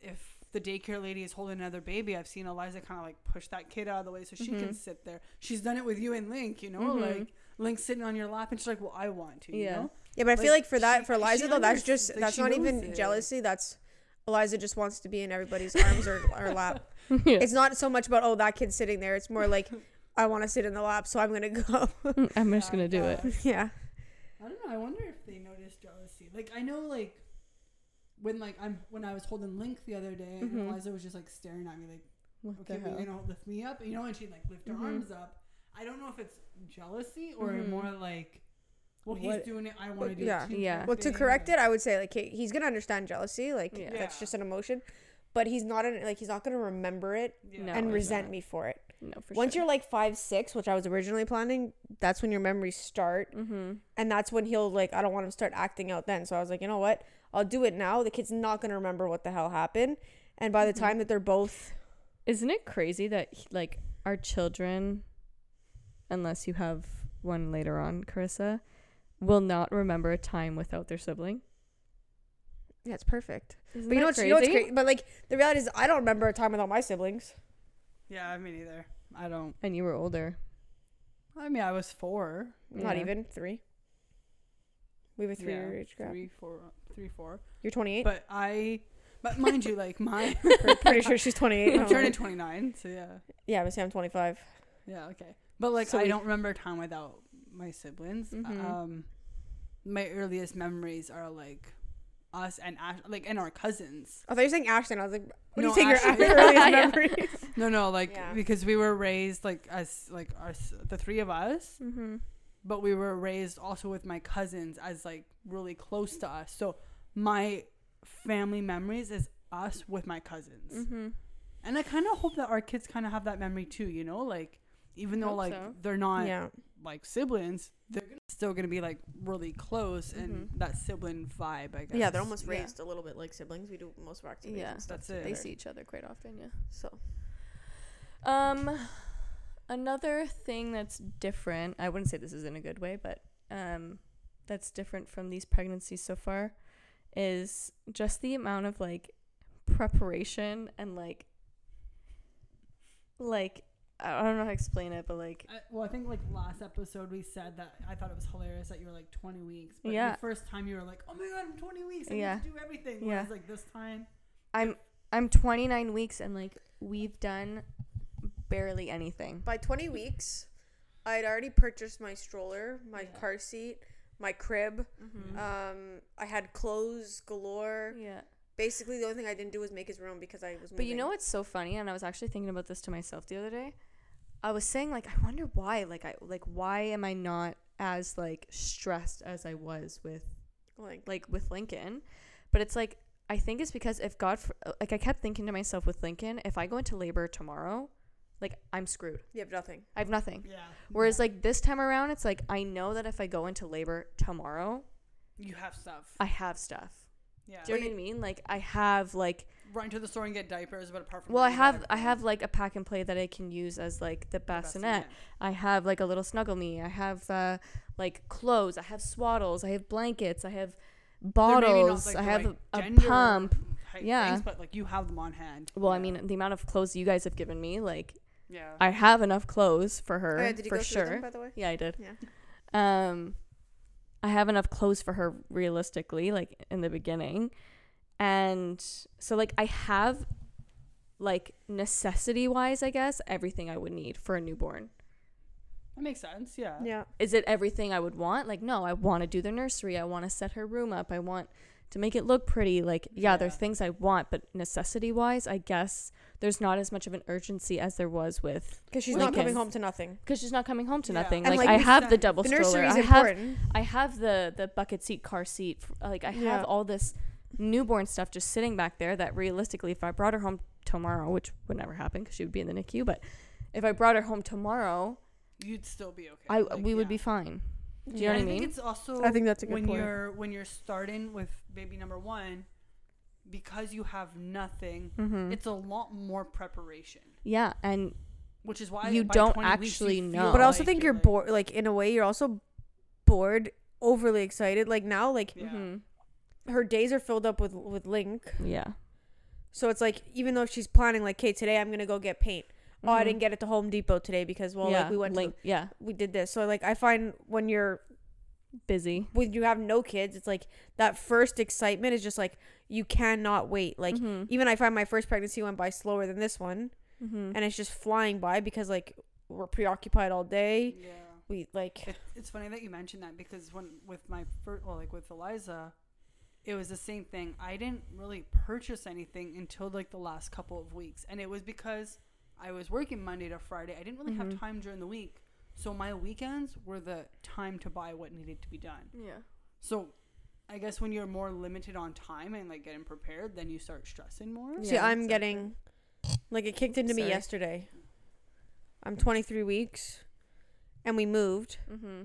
if. the daycare lady is holding another baby, I've seen Eliza kind of like push that kid out of the way so she mm-hmm. can sit there. She's done it with you and Link, you know, mm-hmm. like Link's sitting on your lap and she's like, well, I want to, you yeah. know? Yeah, but like, I feel like for that, she, for Eliza though, that's just, like, that's not even it. jealousy. That's Eliza just wants to be in everybody's arms or, or lap. Yeah. It's not so much about, oh, that kid's sitting there. It's more like, I want to sit in the lap, so I'm going to go. I'm just going to do it. Yeah. I don't know. I wonder if they notice jealousy. Like, I know like, When like I'm when I was holding Link the other day, mm-hmm. and Eliza was just like staring at me like, what okay, well, you know, lift me up, you know, and she'd like lift her mm-hmm. arms up. I don't know if it's jealousy or mm-hmm. more like, well, he's what? doing it, I want to do yeah. it. Too yeah. Well, to correct it, I would say like he's gonna understand jealousy, like yeah. that's just an emotion, but he's not an, like he's not gonna remember it yeah. no, and resent not. me for it. No, for Once sure. you're like five, six, which I was originally planning, that's when your memories start, mm-hmm. and that's when he'll like, I don't want him to start acting out then. So I was like, you know what? I'll do it now. The kid's not going to remember what the hell happened. And by the mm-hmm. time that they're both... Isn't it crazy that, like, our children unless you have one later on, Carissa, will not remember a time without their sibling. That's perfect. Isn't but you know what's, you know what's crazy? But like the reality is I don't remember a time without my siblings. Yeah, I mean either. I don't. And you were older. I mean, I was four. Yeah. Not even three. We have a three-year yeah, age gap. Three, four, three, four. You're twenty-eight. But I, but mind you, like my. Pretty sure she's twenty-eight. I'm turning twenty-nine, so yeah. Yeah, but say I'm twenty-five. Yeah, okay. But like, so I we, don't remember a time without my siblings. Mm-hmm. Um, my earliest memories are like us and Ash, like, and our cousins. I thought you were saying Ashton. I was like, what do no, you think Ashton, your earliest yeah. memories? No, no, like yeah. because we were raised like as like our the three of us. Mm-hmm. But we were raised also with my cousins as like really close to us. So my family memories is us with my cousins. Mm-hmm. And I kind of hope that our kids kind of have that memory too, you know, like even though like so. they're not yeah. like siblings, they're still going to be like really close mm-hmm. and that sibling vibe, I guess. Yeah, they're almost raised yeah. a little bit like siblings. We do most of our activities. Yeah, that's it. They see each other quite often, yeah. So um another thing that's different, I wouldn't say this is in a good way, but um, that's different from these pregnancies so far is just the amount of like preparation and like, like, I don't know how to explain it, but like. I, well, I think like last episode we said that I thought it was hilarious that you were like twenty weeks, but yeah. the first time you were like, oh my God, I'm twenty weeks. I yeah. need to do everything. Whereas yeah. like this time. I'm, I'm twenty-nine weeks and like we've done barely anything. By twenty weeks, I had already purchased my stroller, my yeah. car seat, my crib. Mm-hmm. Um, I had clothes galore. Yeah. Basically, the only thing I didn't do was make his room because I was moving. But you know what's so funny? And I was actually thinking about this to myself the other day. I was saying, like, I wonder why. Like, I like why am I not as, like, stressed as I was with, like, like with Lincoln? But it's, like, I think it's because if God... Like, I kept thinking to myself with Lincoln, if I go into labor tomorrow... Like, I'm screwed. You have nothing. I have nothing. Yeah. Whereas, yeah. like, this time around, it's like, I know that if I go into labor tomorrow. You have stuff. I have stuff. Yeah. Do you know what I mean? Like, I have, like. Run to the store and get diapers, but apart from. Well, I have, I have, like, a pack and play that I can use as, like, the bassinet. I have, like, a little snuggle me. I have, uh, like, clothes. I have swaddles. I have blankets. I have bottles. Like I have like a, a pump. Yeah. Things, but, like, you have them on hand. Well, yeah. I mean, the amount of clothes you guys have given me, like. Yeah, I have enough clothes for her. Oh, yeah. Did you for go sure. Them, by the way? Yeah, I did. Yeah, um, I have enough clothes for her realistically, like in the beginning, and so like I have, like necessity-wise, I guess everything I would need for a newborn. That makes sense. Yeah. Yeah. Is it everything I would want? Like, no, I want to do the nursery. I want to set her room up. I want to make it look pretty. Like, yeah, yeah. There's things I want, but necessity-wise, I guess. There's not as much of an urgency as there was with because she's Lincoln. Not coming home to nothing. Because she's not coming home to yeah. nothing. Like, like I have said, the double the stroller. I have, I have the the bucket seat, car seat. Like I yeah. have all this newborn stuff just sitting back there. That realistically, if I brought her home tomorrow, which would never happen because she would be in the N I C U, but if I brought her home tomorrow, you'd still be okay. I like, we yeah. would be fine. Do you yeah. know what I mean? I think it's also. I think that's a good when point. You're when you're starting with baby number one. Because you have nothing, mm-hmm. it's a lot more preparation. Yeah, and which is why you don't actually you know. But I also like think you're like, bored. Like in a way, you're also bored, overly excited. Like now, like yeah. mm-hmm. her days are filled up with with Link. Yeah. So it's like even though she's planning, like, "Okay, today I'm gonna go get paint." Mm-hmm. Oh, I didn't get it to Home Depot today because well, yeah. like we went Link. To, yeah, we did this. So like I find when you're busy when you have no kids, it's like that first excitement is just like. You cannot wait. Like, mm-hmm. even I find my first pregnancy went by slower than this one. Mm-hmm. And it's just flying by because, like, we're preoccupied all day. Yeah. We, like... It, it's funny that you mentioned that because when with my first... Well, like, with Eliza, it was the same thing. I didn't really purchase anything until, like, the last couple of weeks. And it was because I was working Monday to Friday. I didn't really mm-hmm. have time during the week. So, my weekends were the time to buy what needed to be done. Yeah. So... I guess when you're more limited on time and like getting prepared, then you start stressing more. Yeah, see, I'm getting like it kicked into Sorry. me yesterday. I'm twenty-three weeks and we moved. Mm-hmm.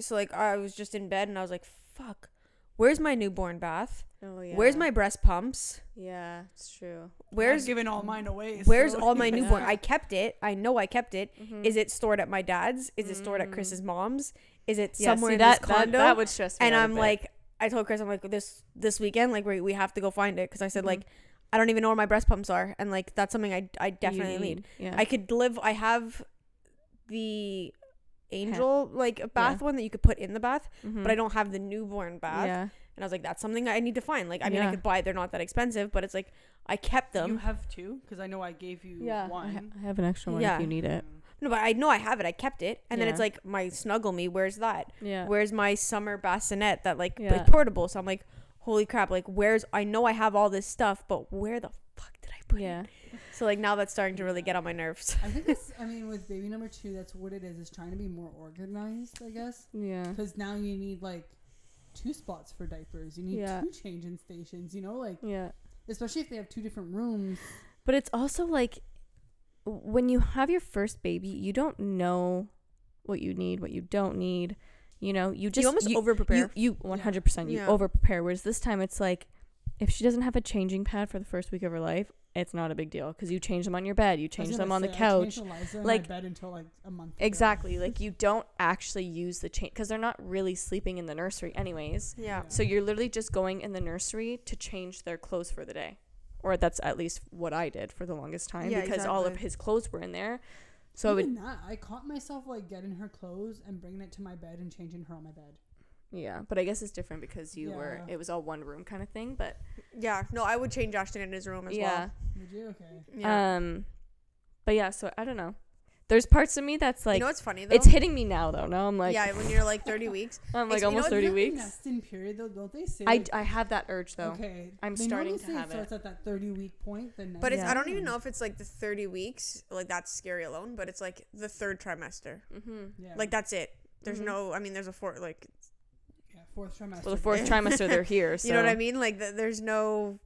So like I was just in bed and I was like, fuck, where's my newborn bath? Oh, yeah. Where's my breast pumps? Yeah, it's true. Where's I've given all mine away. Where's so. all my newborn? Yeah. I kept it. I know I kept it. Mm-hmm. Is it stored at my dad's? Is it stored at Chris's mom's? Is it yeah, somewhere see, in that, this condo? That, that would stress me. And out I'm a bit. like, I told Chris, I'm like, this this weekend, like we we have to go find it, because I said mm-hmm. like, I don't even know where my breast pumps are, and like that's something I I definitely need. need. Yeah. I could live. I have the angel Head. like bath yeah. one that you could put in the bath, mm-hmm. but I don't have the newborn bath. Yeah. And I was like, that's something I need to find. Like, I mean, yeah. I could buy it. They're not that expensive, but it's like, I kept them. You have two? Because I know I gave you yeah. one. I, ha- I have an extra one yeah. if you need it. No, but I know I have it. I kept it. And yeah. then it's like, my snuggle me, where's that? Yeah. Where's my summer bassinet that, like, yeah. is portable? So I'm like, holy crap. Like, where's, I know I have all this stuff, but where the fuck did I put yeah. it? So, like, now that's starting to really get on my nerves. I think it's, I mean, with baby number two, that's what it is. It's trying to be more organized, I guess. Yeah. Because now you need, like, two spots for diapers, you need yeah. two changing stations, you know, like yeah especially if they have two different rooms. But it's also like, when you have your first baby, you don't know what you need, what you don't need, you know. You just you almost over prepare. You, you one hundred percent you yeah. over prepare, whereas this time it's like, if she doesn't have a changing pad for the first week of her life, it's not a big deal, because you change them on your bed, you change them on say, the couch. I Eliza like, in my bed until like a month exactly ago. Like, you don't actually use the change, because they're not really sleeping in the nursery anyways. Yeah. yeah. So you're literally just going in the nursery to change their clothes for the day, or that's at least what I did for the longest time, yeah, because exactly. all of his clothes were in there. So even I would, that, I caught myself like getting her clothes and bringing it to my bed and changing her on my bed. Yeah, but I guess it's different because you yeah. were, it was all one room kind of thing, but. Yeah, no, I would change Ashton in his room as yeah. well. Would you? Okay. Yeah. Um, but yeah, so I don't know. There's parts of me that's like. You know what's funny though? It's hitting me now though. Now I'm like. Yeah, when you're like thirty weeks. I'm like, it's, almost you know, thirty weeks. Nesting period though, don't they say? I, like, I have that urge though. Okay. I'm they starting to have it. Starts at that thirty week point. Then but it's, yeah. I don't even know if it's like the thirty weeks, like that's scary alone, but it's like the third trimester. Mm-hmm. Yeah. Like that's it. There's mm-hmm. no, I mean, there's a four, like. Fourth trimester. Well, the fourth trimester, they're here. So. You know what I mean? Like, the, there's no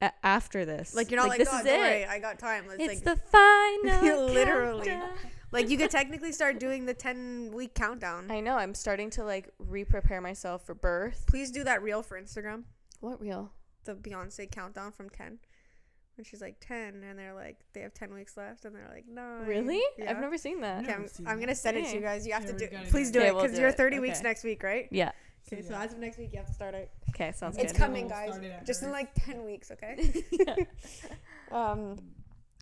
a- after this. Like, you're not like, like this oh, is don't it. Worry, I got time. It's, it's like, the final. Literally, countdown. Like you could technically start doing the ten week countdown. I know. I'm starting to like re-prepare myself for birth. Please do that reel for Instagram. What reel? The Beyonce countdown from ten. And she's like ten, and they're like, they have ten weeks left, and they're like, no. Really? Yeah. I've never seen that. Okay, I'm, I'm gonna send it to you guys. You have yeah, to do. Please do it, because you're thirty okay. weeks next week, right? Yeah. Okay, so yeah. as of next week, you have to start it. Okay, sounds it's good. It's coming, guys. Just in like ten weeks, okay? yeah. Um,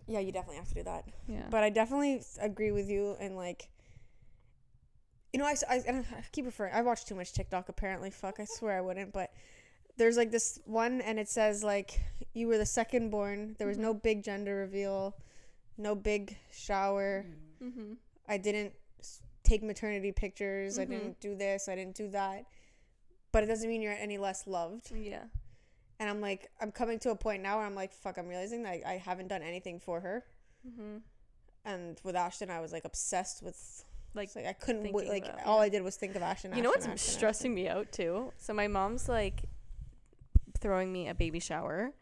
yeah, you definitely have to do that. Yeah. But I definitely agree with you, and like, you know, I, I, I keep referring. I watch too much TikTok, apparently. Fuck, I swear I wouldn't. But there's like this one, and it says like, you were the second born. There was mm-hmm. no big gender reveal, no big shower. Mm-hmm. I didn't take maternity pictures. Mm-hmm. I didn't do this. I didn't do that. But it doesn't mean you're any less loved. Yeah. And I'm like, I'm coming to a point now where I'm like, fuck, I'm realizing that I, I haven't done anything for her. Mm-hmm. And with Ashton, I was like obsessed with, like, like I couldn't, w- like about, all yeah. I did was think of Ashton. You Ashton, know what's Ashton, stressing Ashton. me out too? So my mom's like throwing me a baby shower,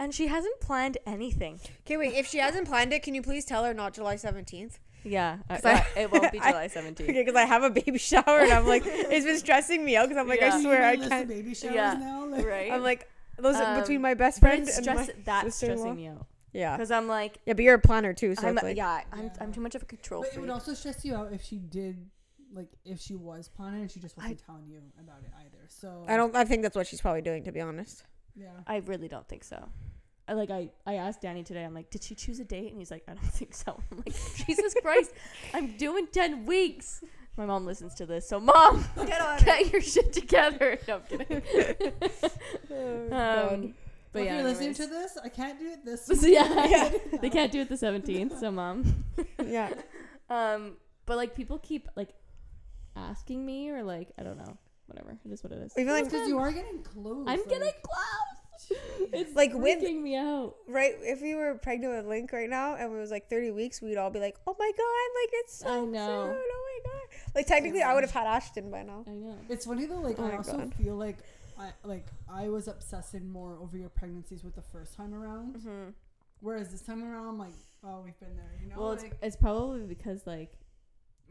and she hasn't planned anything. Okay, wait, if she hasn't planned it, can you please tell her not July seventeenth? Yeah, I, I, it won't be July seventeenth. Okay, because I have a baby shower, and I'm like, it's been stressing me out, because I'm like, yeah. I swear I can't. Baby showers yeah, now? Like, right. I'm like, those um, are between my best friend and my that's stressing me out. Yeah, because I'm like, yeah, but you're a planner too, so I'm, it's like, yeah, I'm, yeah, I'm too much of a control freak. But it would also stress you out if she did, like, if she was planning and she just wasn't I, telling you about it either. So I don't. I think that's what she's probably doing, to be honest. Yeah, I really don't think so. Like, I, I asked Danny today, I'm like, did she choose a date? And he's like, I don't think so. I'm like, Jesus Christ, I'm doing ten weeks. My mom listens to this, so Mom, get on get it. your shit together. No, I'm kidding. Oh, God. Um, but well, yeah, if you're anyways. listening to this, I can't do it this week. So, yeah, yeah. They can't do it the seventeenth, so Mom. Yeah. Um, but, like, people keep, like, asking me, or, like, I don't know. Whatever. It is what it is. Because like, you are getting close. I'm like. getting close. It's like freaking me out. Right, if we were pregnant with Link right now and it was like thirty weeks, we'd all be like, oh my god, like it's so I know. soon. Oh my god. Like technically I, I would have had Ashton by now. I know. It's funny though, like oh I also god. feel like I like I was obsessing more over your pregnancies with the first time around. Mm-hmm. Whereas this time around I'm like, oh, we've been there, you know? Well, like, it's, it's probably because like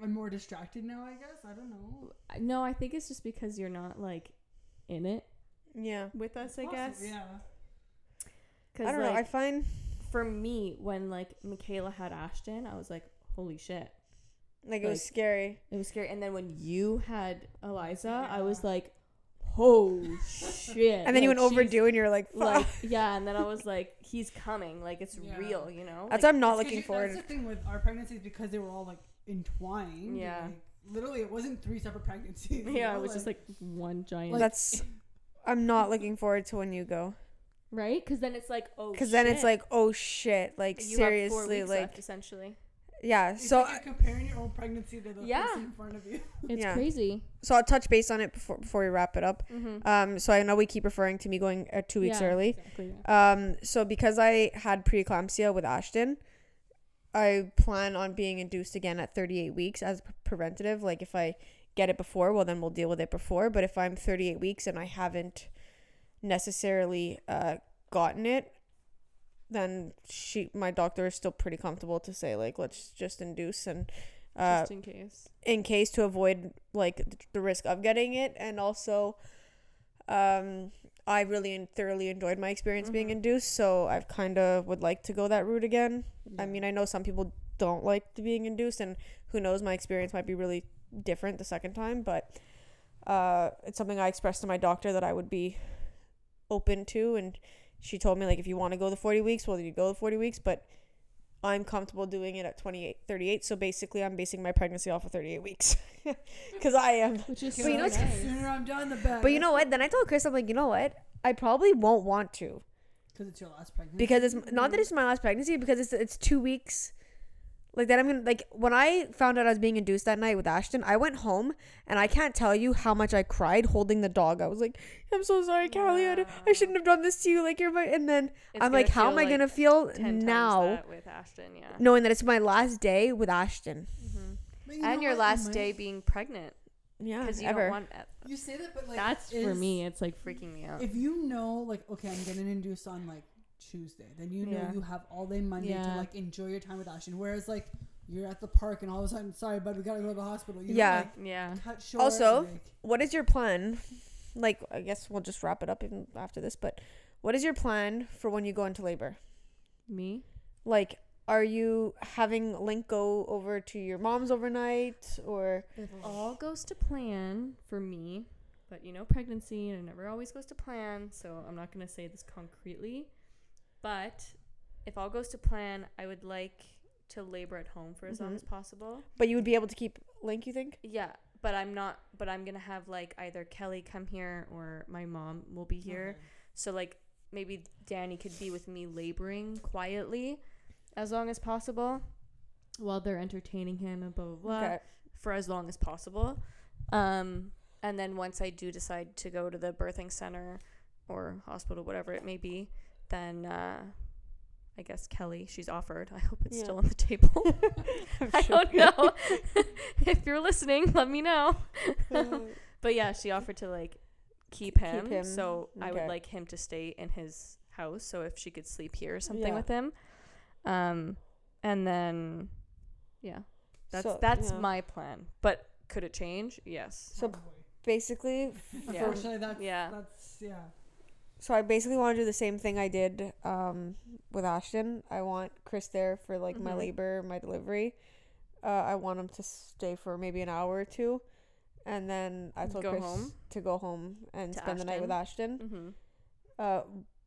I'm more distracted now, I guess. I don't know. No, I think it's just because you're not like in it. Yeah. With us, I awesome. guess. Yeah. Cause I don't like, know. I find for me when like Michaela had Ashton, I was like, holy shit. Like, like it was scary. It was scary. And then when you had Eliza, yeah. I was like, oh shit. And then like, you went overdue and you're like, fuck. Like, yeah. And then I was like, he's coming. Like it's yeah. real, you know? That's like, I'm not looking you, forward to. That's the thing with our pregnancies because they were all like entwined. Yeah. And, like, literally, it wasn't three separate pregnancies. Yeah, know? It was like, just like one giant. Like, that's. I'm not looking forward to when you go. Right? Because then it's like, oh shit. Because then it's like, oh shit. Like, you seriously. Have four weeks like, left, essentially. Yeah. It's so. Like you're comparing your own pregnancy to the yeah. person in front of you. It's yeah. crazy. So I'll touch base on it before before we wrap it up. Mm-hmm. Um, so I know we keep referring to me going uh, two weeks yeah, early. Exactly, yeah. Um, so because I had preeclampsia with Ashton, I plan on being induced again at thirty-eight weeks as preventative. Like if I get it before, well then we'll deal with it before. But if I'm thirty-eight weeks and I haven't necessarily uh, gotten it, then she, my doctor is still pretty comfortable to say like, let's just induce and uh, just in case, in case to avoid like the risk of getting it. And also, um, I really thoroughly enjoyed my experience mm-hmm. being induced, so I kind of would like to go that route again. Yeah. I mean, I know some people don't like to being induced, and who knows, my experience might be really different the second time, but uh, it's something I expressed to my doctor that I would be open to, and she told me, like, if you want to go the forty weeks, well, you go the forty weeks, but I'm comfortable doing it at twenty-eight, thirty-eight, so basically I'm basing my pregnancy off of thirty-eight weeks because I am. Which is so you know, nice. The sooner I'm done, the better. But you know what? Then I told Chris, I'm like, you know what? I probably won't want to. Because it's your last pregnancy. Because it's not that it's my last pregnancy, because it's it's two weeks. Like that, I'm gonna like when I found out I was being induced that night with Ashton, I went home and I can't tell you how much I cried holding the dog. I was like, I'm so sorry, Callie. Yeah. I, I shouldn't have done this to you. Like you're my. And then it's I'm like, how am I like gonna feel now with Ashton? Yeah, knowing that it's my last day with Ashton, mm-hmm. you and your last day being pregnant. Yeah, because you ever. Don't want that. You say that, but like that's for me. It's like freaking me out. If you know, like, okay, I'm getting induced on like. Tuesday, then you know yeah. you have all day Monday yeah. to like enjoy your time with Ashton, whereas like you're at the park and all of a sudden sorry but we gotta go to the hospital, you yeah know, like, yeah cut short also and, like, what is your plan, like I guess we'll just wrap it up even after this, but what is your plan for when you go into labor? Me like are you having Link go over to your mom's overnight or if all goes to plan for me, but you know pregnancy and it never always goes to plan, so I'm not gonna say this concretely. But if all goes to plan, I would like to labor at home for as mm-hmm. long as possible. But you would be able to keep Link, you think? Yeah, but I'm not. But I'm gonna have like either Kelly come here or my mom will be here. Okay. So like maybe Danny could be with me laboring quietly as long as possible, while they're entertaining him and blah blah blah okay. for as long as possible. Um, and then once I do decide to go to the birthing center or hospital, whatever it may be. Then uh, I guess Kelly, she's offered. I hope it's yeah. still on the table. I don't know. If you're listening, let me know. But yeah, she offered to like keep him. Keep him. So okay. I would like him to stay in his house. So if she could sleep here or something yeah. with him. Um, and then, yeah, that's so, that's yeah. my plan. But could it change? Yes. So basically, yeah. unfortunately, that's, yeah. that's, yeah. So I basically want to do the same thing I did um, with Ashton. I want Chris there for like mm-hmm. my labor, my delivery. Uh, I want him to stay for maybe an hour or two, and then I told go Chris home. to go home and to spend Ashton. the night with Ashton. Mm-hmm. Uh,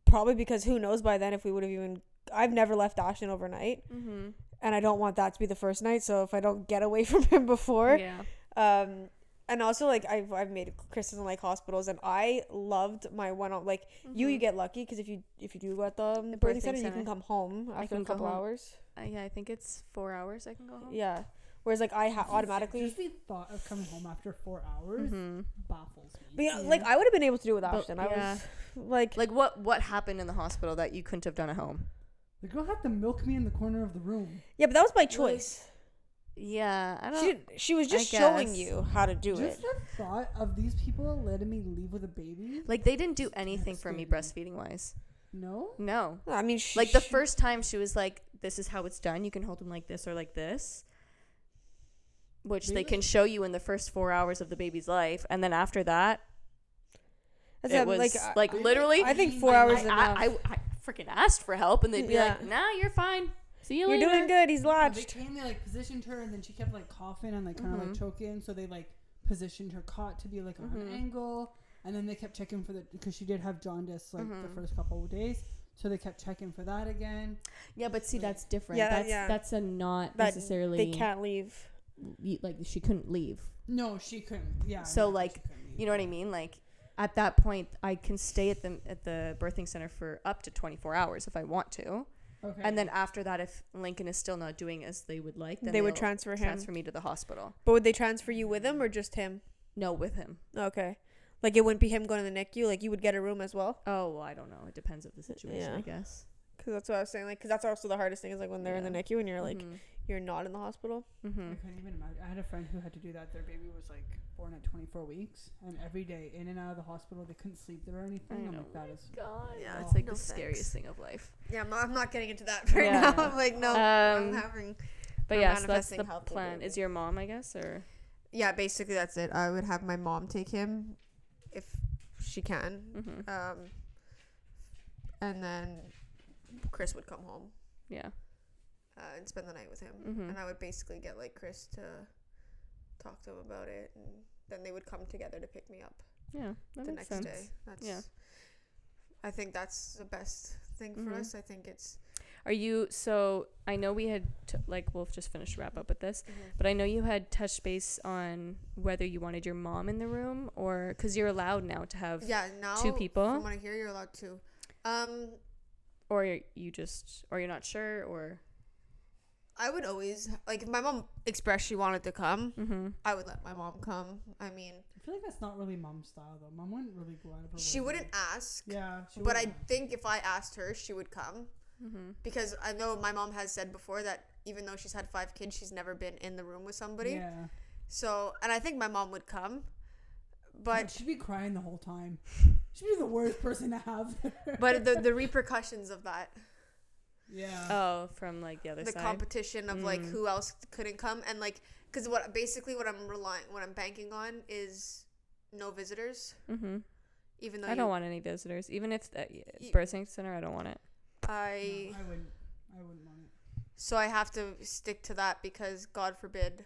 probably because who knows by then if we would have even. I've never left Ashton overnight, mm-hmm. and I don't want that to be the first night. So if I don't get away from him before, yeah. Um, And also, like, I've, I've made Chris doesn't like hospitals, and I loved my one-on, like, mm-hmm. you, you get lucky, because if you if you do go at the, um, the birthing center, center, you can come home after a couple hours. Uh, yeah, I think it's four hours I can go home. Yeah. Whereas, like, I ha- automatically... Just the thought of coming home after four hours mm-hmm. baffles me. But, yeah, yeah. like, I would have been able to do it with Ashton. But, I yeah. was, like... Like, what, what happened in the hospital that you couldn't have done at home? The girl had to milk me in the corner of the room. Yeah, but that was by choice. Like, yeah, I don't. She, she was just showing you how to do just it. Just the thought of these people letting me leave with a baby. Like they didn't do anything for me breastfeeding wise. No. No. I mean, she, like the first time she was like, "This is how it's done. You can hold them like this or like this," which really? They can show you in the first four hours of the baby's life, and then after that. That's it was like, like I, literally. I think four I, hours. I, enough. I, I, I freaking asked for help, and they'd be yeah. like, "Nah, you're fine. See you you're later. You're doing good. He's lodged." They came, they like positioned her, and then she kept like coughing and like kind of mm-hmm. like choking. So they like positioned her cot to be like on mm-hmm. an angle, and then they kept checking for the because she did have jaundice like mm-hmm. the first couple of days. So they kept checking for that again. Yeah, but see, that's different. Yeah, that's yeah. that's a not that necessarily. They can't leave. Like she couldn't leave. No, she couldn't. Yeah. So no, like, you know what I mean? Like, at that point, I can stay at the at the birthing center for up to twenty-four hours if I want to. Okay. And then after that, if Lincoln is still not doing as they would like, then they would transfer him. Transfer me to the hospital. But would they transfer you with him or just him? No, with him. Okay. Like, it wouldn't be him going to the N I C U? Like, you would get a room as well? Oh, well, I don't know. It depends on the situation, yeah. I guess. Because that's what I was saying. Like, because that's also the hardest thing is, like, when they're yeah. in the N I C U and you're, like, mm-hmm. you're not in the hospital. Mm-hmm. I couldn't even imagine. I had a friend who had to do that. Their baby was, like, born at twenty-four weeks. And every day, in and out of the hospital, they couldn't sleep there or anything. I'm like, that is... God. Yeah, oh, it's, like, no the sense. Scariest thing of life. Yeah, I'm not, I'm not getting into that right yeah, now. Yeah. I'm like, no, um, I'm having... But, yeah, so that's the plan. Baby. Is your mom, I guess, or... Yeah, basically, that's it. I would have my mom take him... if she can, mm-hmm. um, and then Chris would come home, yeah, uh, and spend the night with him, mm-hmm. and I would basically get like Chris to talk to him about it, and then they would come together to pick me up. Yeah, that the makes next sense. Day. That's, yeah, I think that's the best thing for mm-hmm. us. I think it's. Are you so? I know we had t- like we'll just finish wrap up with this, mm-hmm. but I know you had touched base on whether you wanted your mom in the room or because you're allowed now to have yeah now two people. From what I hear, you're allowed two, um, or you just or you're not sure or. I would always like if my mom expressed she wanted to come, mm-hmm. I would let my mom come. I mean, I feel like that's not really mom's style though. Mom wouldn't really go out of her. She way. Wouldn't ask. Yeah, she but wouldn't. I think if I asked her, she would come. Mm-hmm. Because I know my mom has said before that even though she's had five kids, she's never been in the room with somebody. Yeah. So, and I think my mom would come, but God, she'd be crying the whole time. She'd be the worst person to have. But the the repercussions of that. Yeah. Oh, from like the other the side. The competition of mm. like who else couldn't come and like because what basically what I'm relying what I'm banking on is no visitors. Mm-hmm. Even though I you, don't want any visitors, even if that you, birthing center, I don't want it. I, no, I wouldn't I wouldn't want it. So I have to stick to that because God forbid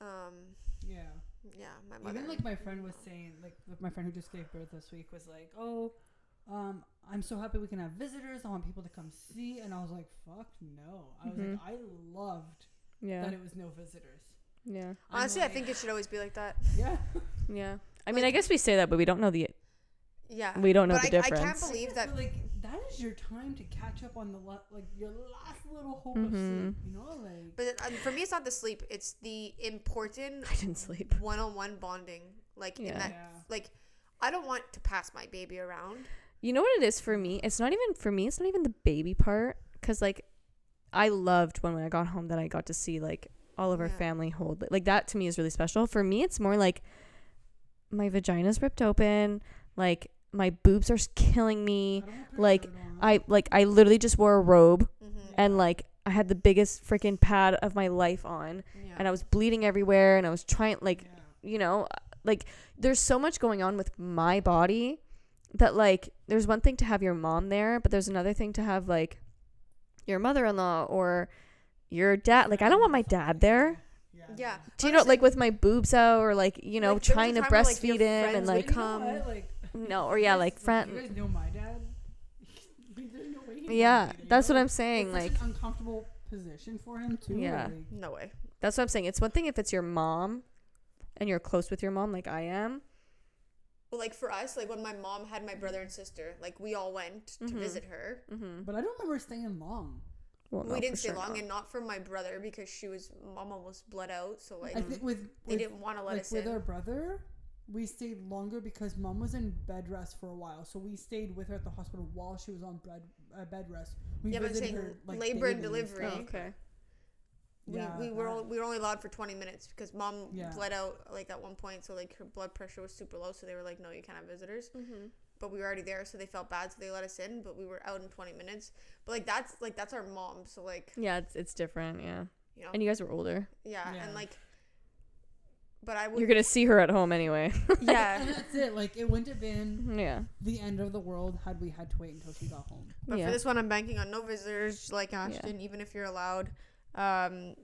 um yeah yeah my mother even like my friend was saying like my friend who just gave birth this week was like oh um I'm so happy we can have visitors. I want people to come see and I was like fuck no. I was mm-hmm. like I loved yeah. that it was no visitors. Yeah. Honestly I think it should always be like that. Yeah. Yeah. I like, mean I guess we say that but we don't know the yeah. We don't know but the I, difference. I can't believe that like that is your time to catch up on the le- like your last little hope mm-hmm. of sleep, you know, like. But um, for me, it's not the sleep; it's the important. I didn't sleep. One-on-one bonding, like yeah. in that, yeah. like I don't want to pass my baby around. You know what it is for me? It's not even for me. It's not even the baby part, because like I loved when, when I got home that I got to see like all of our yeah. family hold like that. To me, is really special. For me, it's more like my vagina's ripped open, like. My boobs are killing me. I like I like I literally just wore a robe mm-hmm. and like I had the biggest freaking pad of my life on yeah. and I was bleeding everywhere and I was trying like yeah. you know like there's so much going on with my body that like there's one thing to have your mom there but there's another thing to have like your mother-in-law or your dad like I don't want my dad there. Yeah. yeah. Do you know like with my boobs out or like you know like, trying to breastfeed him and like come like no, or yeah, like friend. You guys know my dad. No way yeah, dad, that's know? What I'm saying. Like, like an uncomfortable position for him too. Yeah, like, no way. That's what I'm saying. It's one thing if it's your mom, and you're close with your mom, like I am. Well, like for us, like when my mom had my brother and sister, like we all went mm-hmm. to visit her. Mm-hmm. But I don't remember staying long. Well, we didn't stay sure long, not. And not for my brother because she was mom almost bled out. So like, I think with they with, didn't want to let like us with in. With our brother. We stayed longer because mom was in bed rest for a while, so we stayed with her at the hospital while she was on bed uh, bed rest. We yeah, visited but I'm her like labor daily. And delivery. Oh, okay. We yeah, we were all, we were only allowed for twenty minutes because mom yeah. bled out like at one point, so like her blood pressure was super low, so they were like, "No, you can't have visitors." Mm-hmm. But we were already there, so they felt bad, so they let us in. But we were out in twenty minutes. But like that's like that's our mom, so like yeah, it's it's different, yeah. You know? And you guys were older. Yeah, yeah. And like. But I would. You're gonna see her at home anyway. Yeah, and that's it. Like, it wouldn't have been yeah the end of the world had we had to wait until she got home. But yeah. for this one, I'm banking on no visitors, like Ashton. Yeah. Even if you're allowed, um,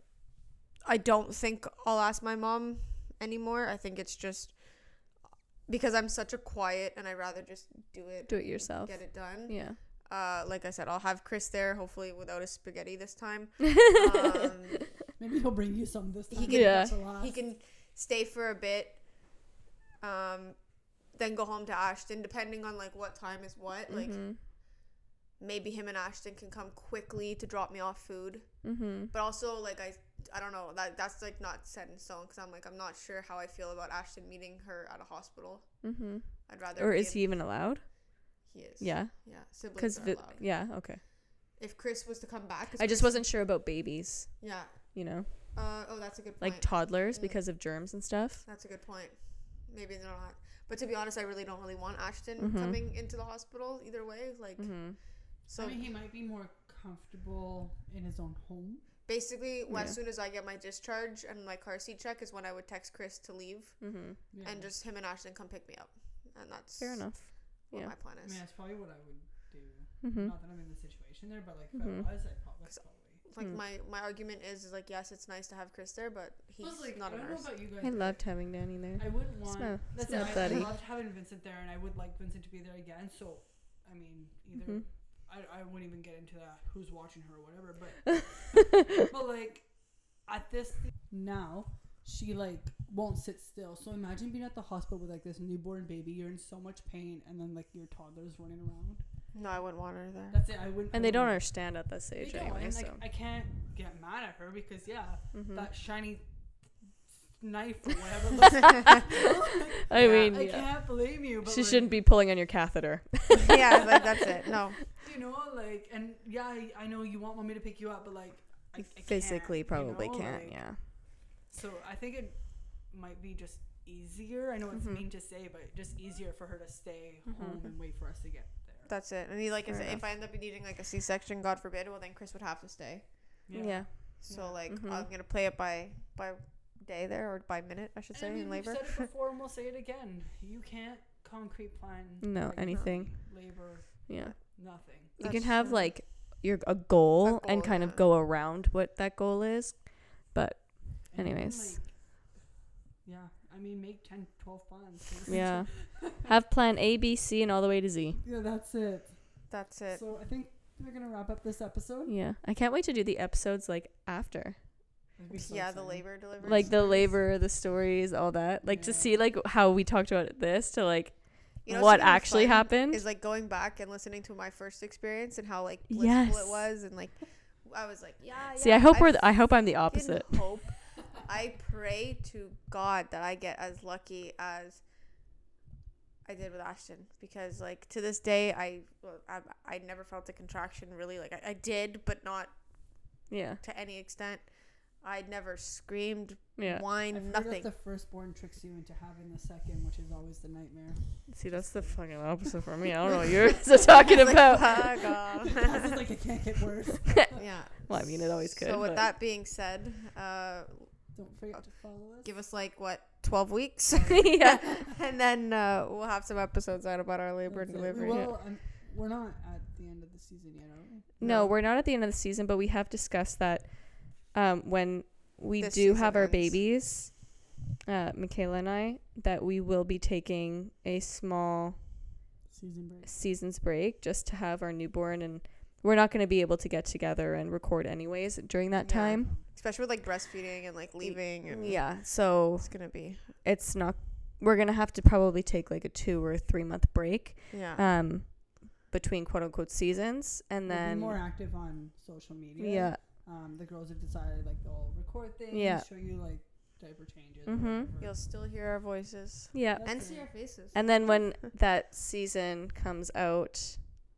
I don't think I'll ask my mom anymore. I think it's just because I'm such a quiet, and I would rather just do it. Do it yourself. Get it done. Yeah. Uh, like I said, I'll have Chris there, hopefully without his spaghetti this time. Um, Maybe he'll bring you some this time. He can. Yeah. He can. Stay for a bit, um, then go home to Ashton, depending on, like, what time is what. Mm-hmm. Like, maybe him and Ashton can come quickly to drop me off food. Mm-hmm. But also, like, I I don't know. That That's, like, not set in stone because I'm, like, I'm not sure how I feel about Ashton meeting her at a hospital. Mm-hmm. I'd rather... Or is he even allowed? He is. Yeah? Yeah. Siblings are vi- allowed. Yeah, okay. If Chris was to come back... I just Chris wasn't sure about babies. Yeah. You know? Uh, oh, that's a good point. Like toddlers, mm. because of germs and stuff. That's a good point. Maybe they're not. But to be honest, I really don't really want Ashton mm-hmm. coming into the hospital either way. Like, mm-hmm. so I mean, he might be more comfortable in his own home. Basically, yeah. as soon as I get my discharge and my car seat check is when I would text Chris to leave, mm-hmm. yeah. and just him and Ashton come pick me up, and that's fair enough. What yeah. my plan is. I mean, that's probably what I would do. Mm-hmm. Not that I'm in the situation there, but like if mm-hmm. I was, I'd probably. Like, mm. my, my argument is, is, like, yes, it's nice to have Chris there, but he's like, not a nurse. I loved having Danny there. I wouldn't want... Smell, that's smell it. Buddy. I loved having Vincent there, and I would like Vincent to be there again, so, I mean, either... Mm-hmm. I, I wouldn't even get into that, who's watching her or whatever, but... but, like, at this... Now, she, like, won't sit still. So, imagine being at the hospital with, like, this newborn baby. You're in so much pain, and then, like, your toddler's running around. No, I wouldn't want her there. That's it. I wouldn't. And they don't understand at this age anyway. And, like, so I can't get mad at her because yeah, mm-hmm. that shiny knife or whatever. Looks like, I yeah, mean, I yeah. can't blame you. But she like, shouldn't be pulling on your catheter. Yeah, like that's it. No. You know, like, and yeah, I, I know you want mommy to pick you up, but like, I, I physically can't, probably you know? Can't. Like, yeah. So I think it might be just easier. I know it's mm-hmm. mean to say, but just easier for her to stay mm-hmm. home and wait for us to get. That's it. And he like if, if I end up needing like a C-section, God forbid, well then Chris would have to stay. Yeah. yeah. So yeah. like mm-hmm. I'm gonna play it by by day there or by minute I should and say I mean, in labor. We've said it before and we'll say it again. You can't concrete plan. No, like, anything. Labor. Yeah. Nothing. You That's can have true. Like your a goal, a goal and kind yeah. of go around what that goal is, but and anyways. Then, like, yeah. I mean, make ten, twelve plans. Yeah. Have plan A, B, C, and all the way to Z. Yeah, that's it. That's it. So I think we're going to wrap up this episode. Yeah. I can't wait to do the episodes, like, after. So yeah, exciting. The labor delivery. Like, stories. The labor, the stories, all that. Like, yeah. to see, like, how we talked about this to, like, you know, what actually happened. Is, like, going back and listening to my first experience and how, like, blissful yes. it was. And, like, I was like, yeah, yeah. See, I hope, I we're th- I hope I'm the opposite. Hope. I pray to God that I get as lucky as I did with Ashton because, like, to this day, I well, I, I never felt a contraction really. Like, I, I did, but not yeah to any extent. I never screamed, yeah. whined, I nothing. The firstborn tricks you into having the second, which is always the nightmare. See, that's the fucking opposite for me. I don't know what you're talking like, about. Fuck off. It's like it can't get worse. yeah. Well, I mean, it always could. So with but. That being said, uh... don't forget to follow us. Give us like what twelve weeks, yeah, and then uh, we'll have some episodes out about our labor and delivery. Well, yeah. um, we're not at the end of the season yet, are we? No, no, we're not at the end of the season, but we have discussed that um, when we this do have our ends. Babies, uh, Michaela and I, that we will be taking a small season break. Seasons break just to have our newborn, and we're not going to be able to get together and record anyways during that yeah. time. Especially with, like, breastfeeding and, like, leaving. And yeah, so... It's going to be... It's not... We're going to have to probably take, like, a two- or three-month break. Yeah. Um, between, quote-unquote, seasons. And we'll then... be more active on social media. Yeah. Um, the girls have decided, like, they'll record things. Yeah. Show you, like, diaper changes. Mm-hmm. You'll still hear our voices. Yeah. That's and see our faces. And then when that season comes out,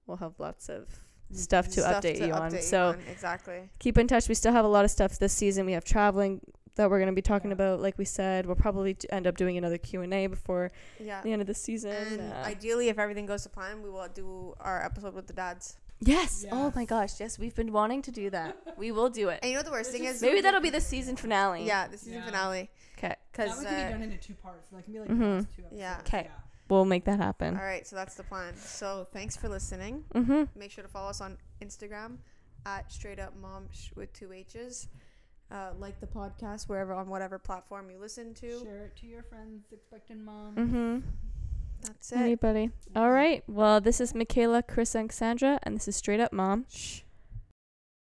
we'll have lots of... stuff to stuff update to you update on you so on. Exactly keep in touch. We still have a lot of stuff this season. We have traveling that we're going to be talking yeah. about, like we said. We'll probably t- end up doing another Q and A before yeah. the end of the season, and uh, ideally if everything goes to plan we will do our episode with the dads Yes. yes. Oh my gosh. Yes, we've been wanting to do that. We will do it. And you know what the worst thing is? Maybe that'll be the season finale. Yeah, the season yeah. finale. Okay. That one can uh, be done into two parts. That can be like mm-hmm. two episodes. Yeah. Okay. Yeah. We'll make that happen. All right. So that's the plan. So thanks for listening. Mm-hmm. Make sure to follow us on Instagram at Straight Up Mom Shh with two H's. Uh, like the podcast wherever on whatever platform you listen to. Share it to your friends, expecting mom. Mm-hmm. That's it. Anybody. All right. Well, this is Michaela, Chris, and Sandra, and this is Straight Up Mom. Shh.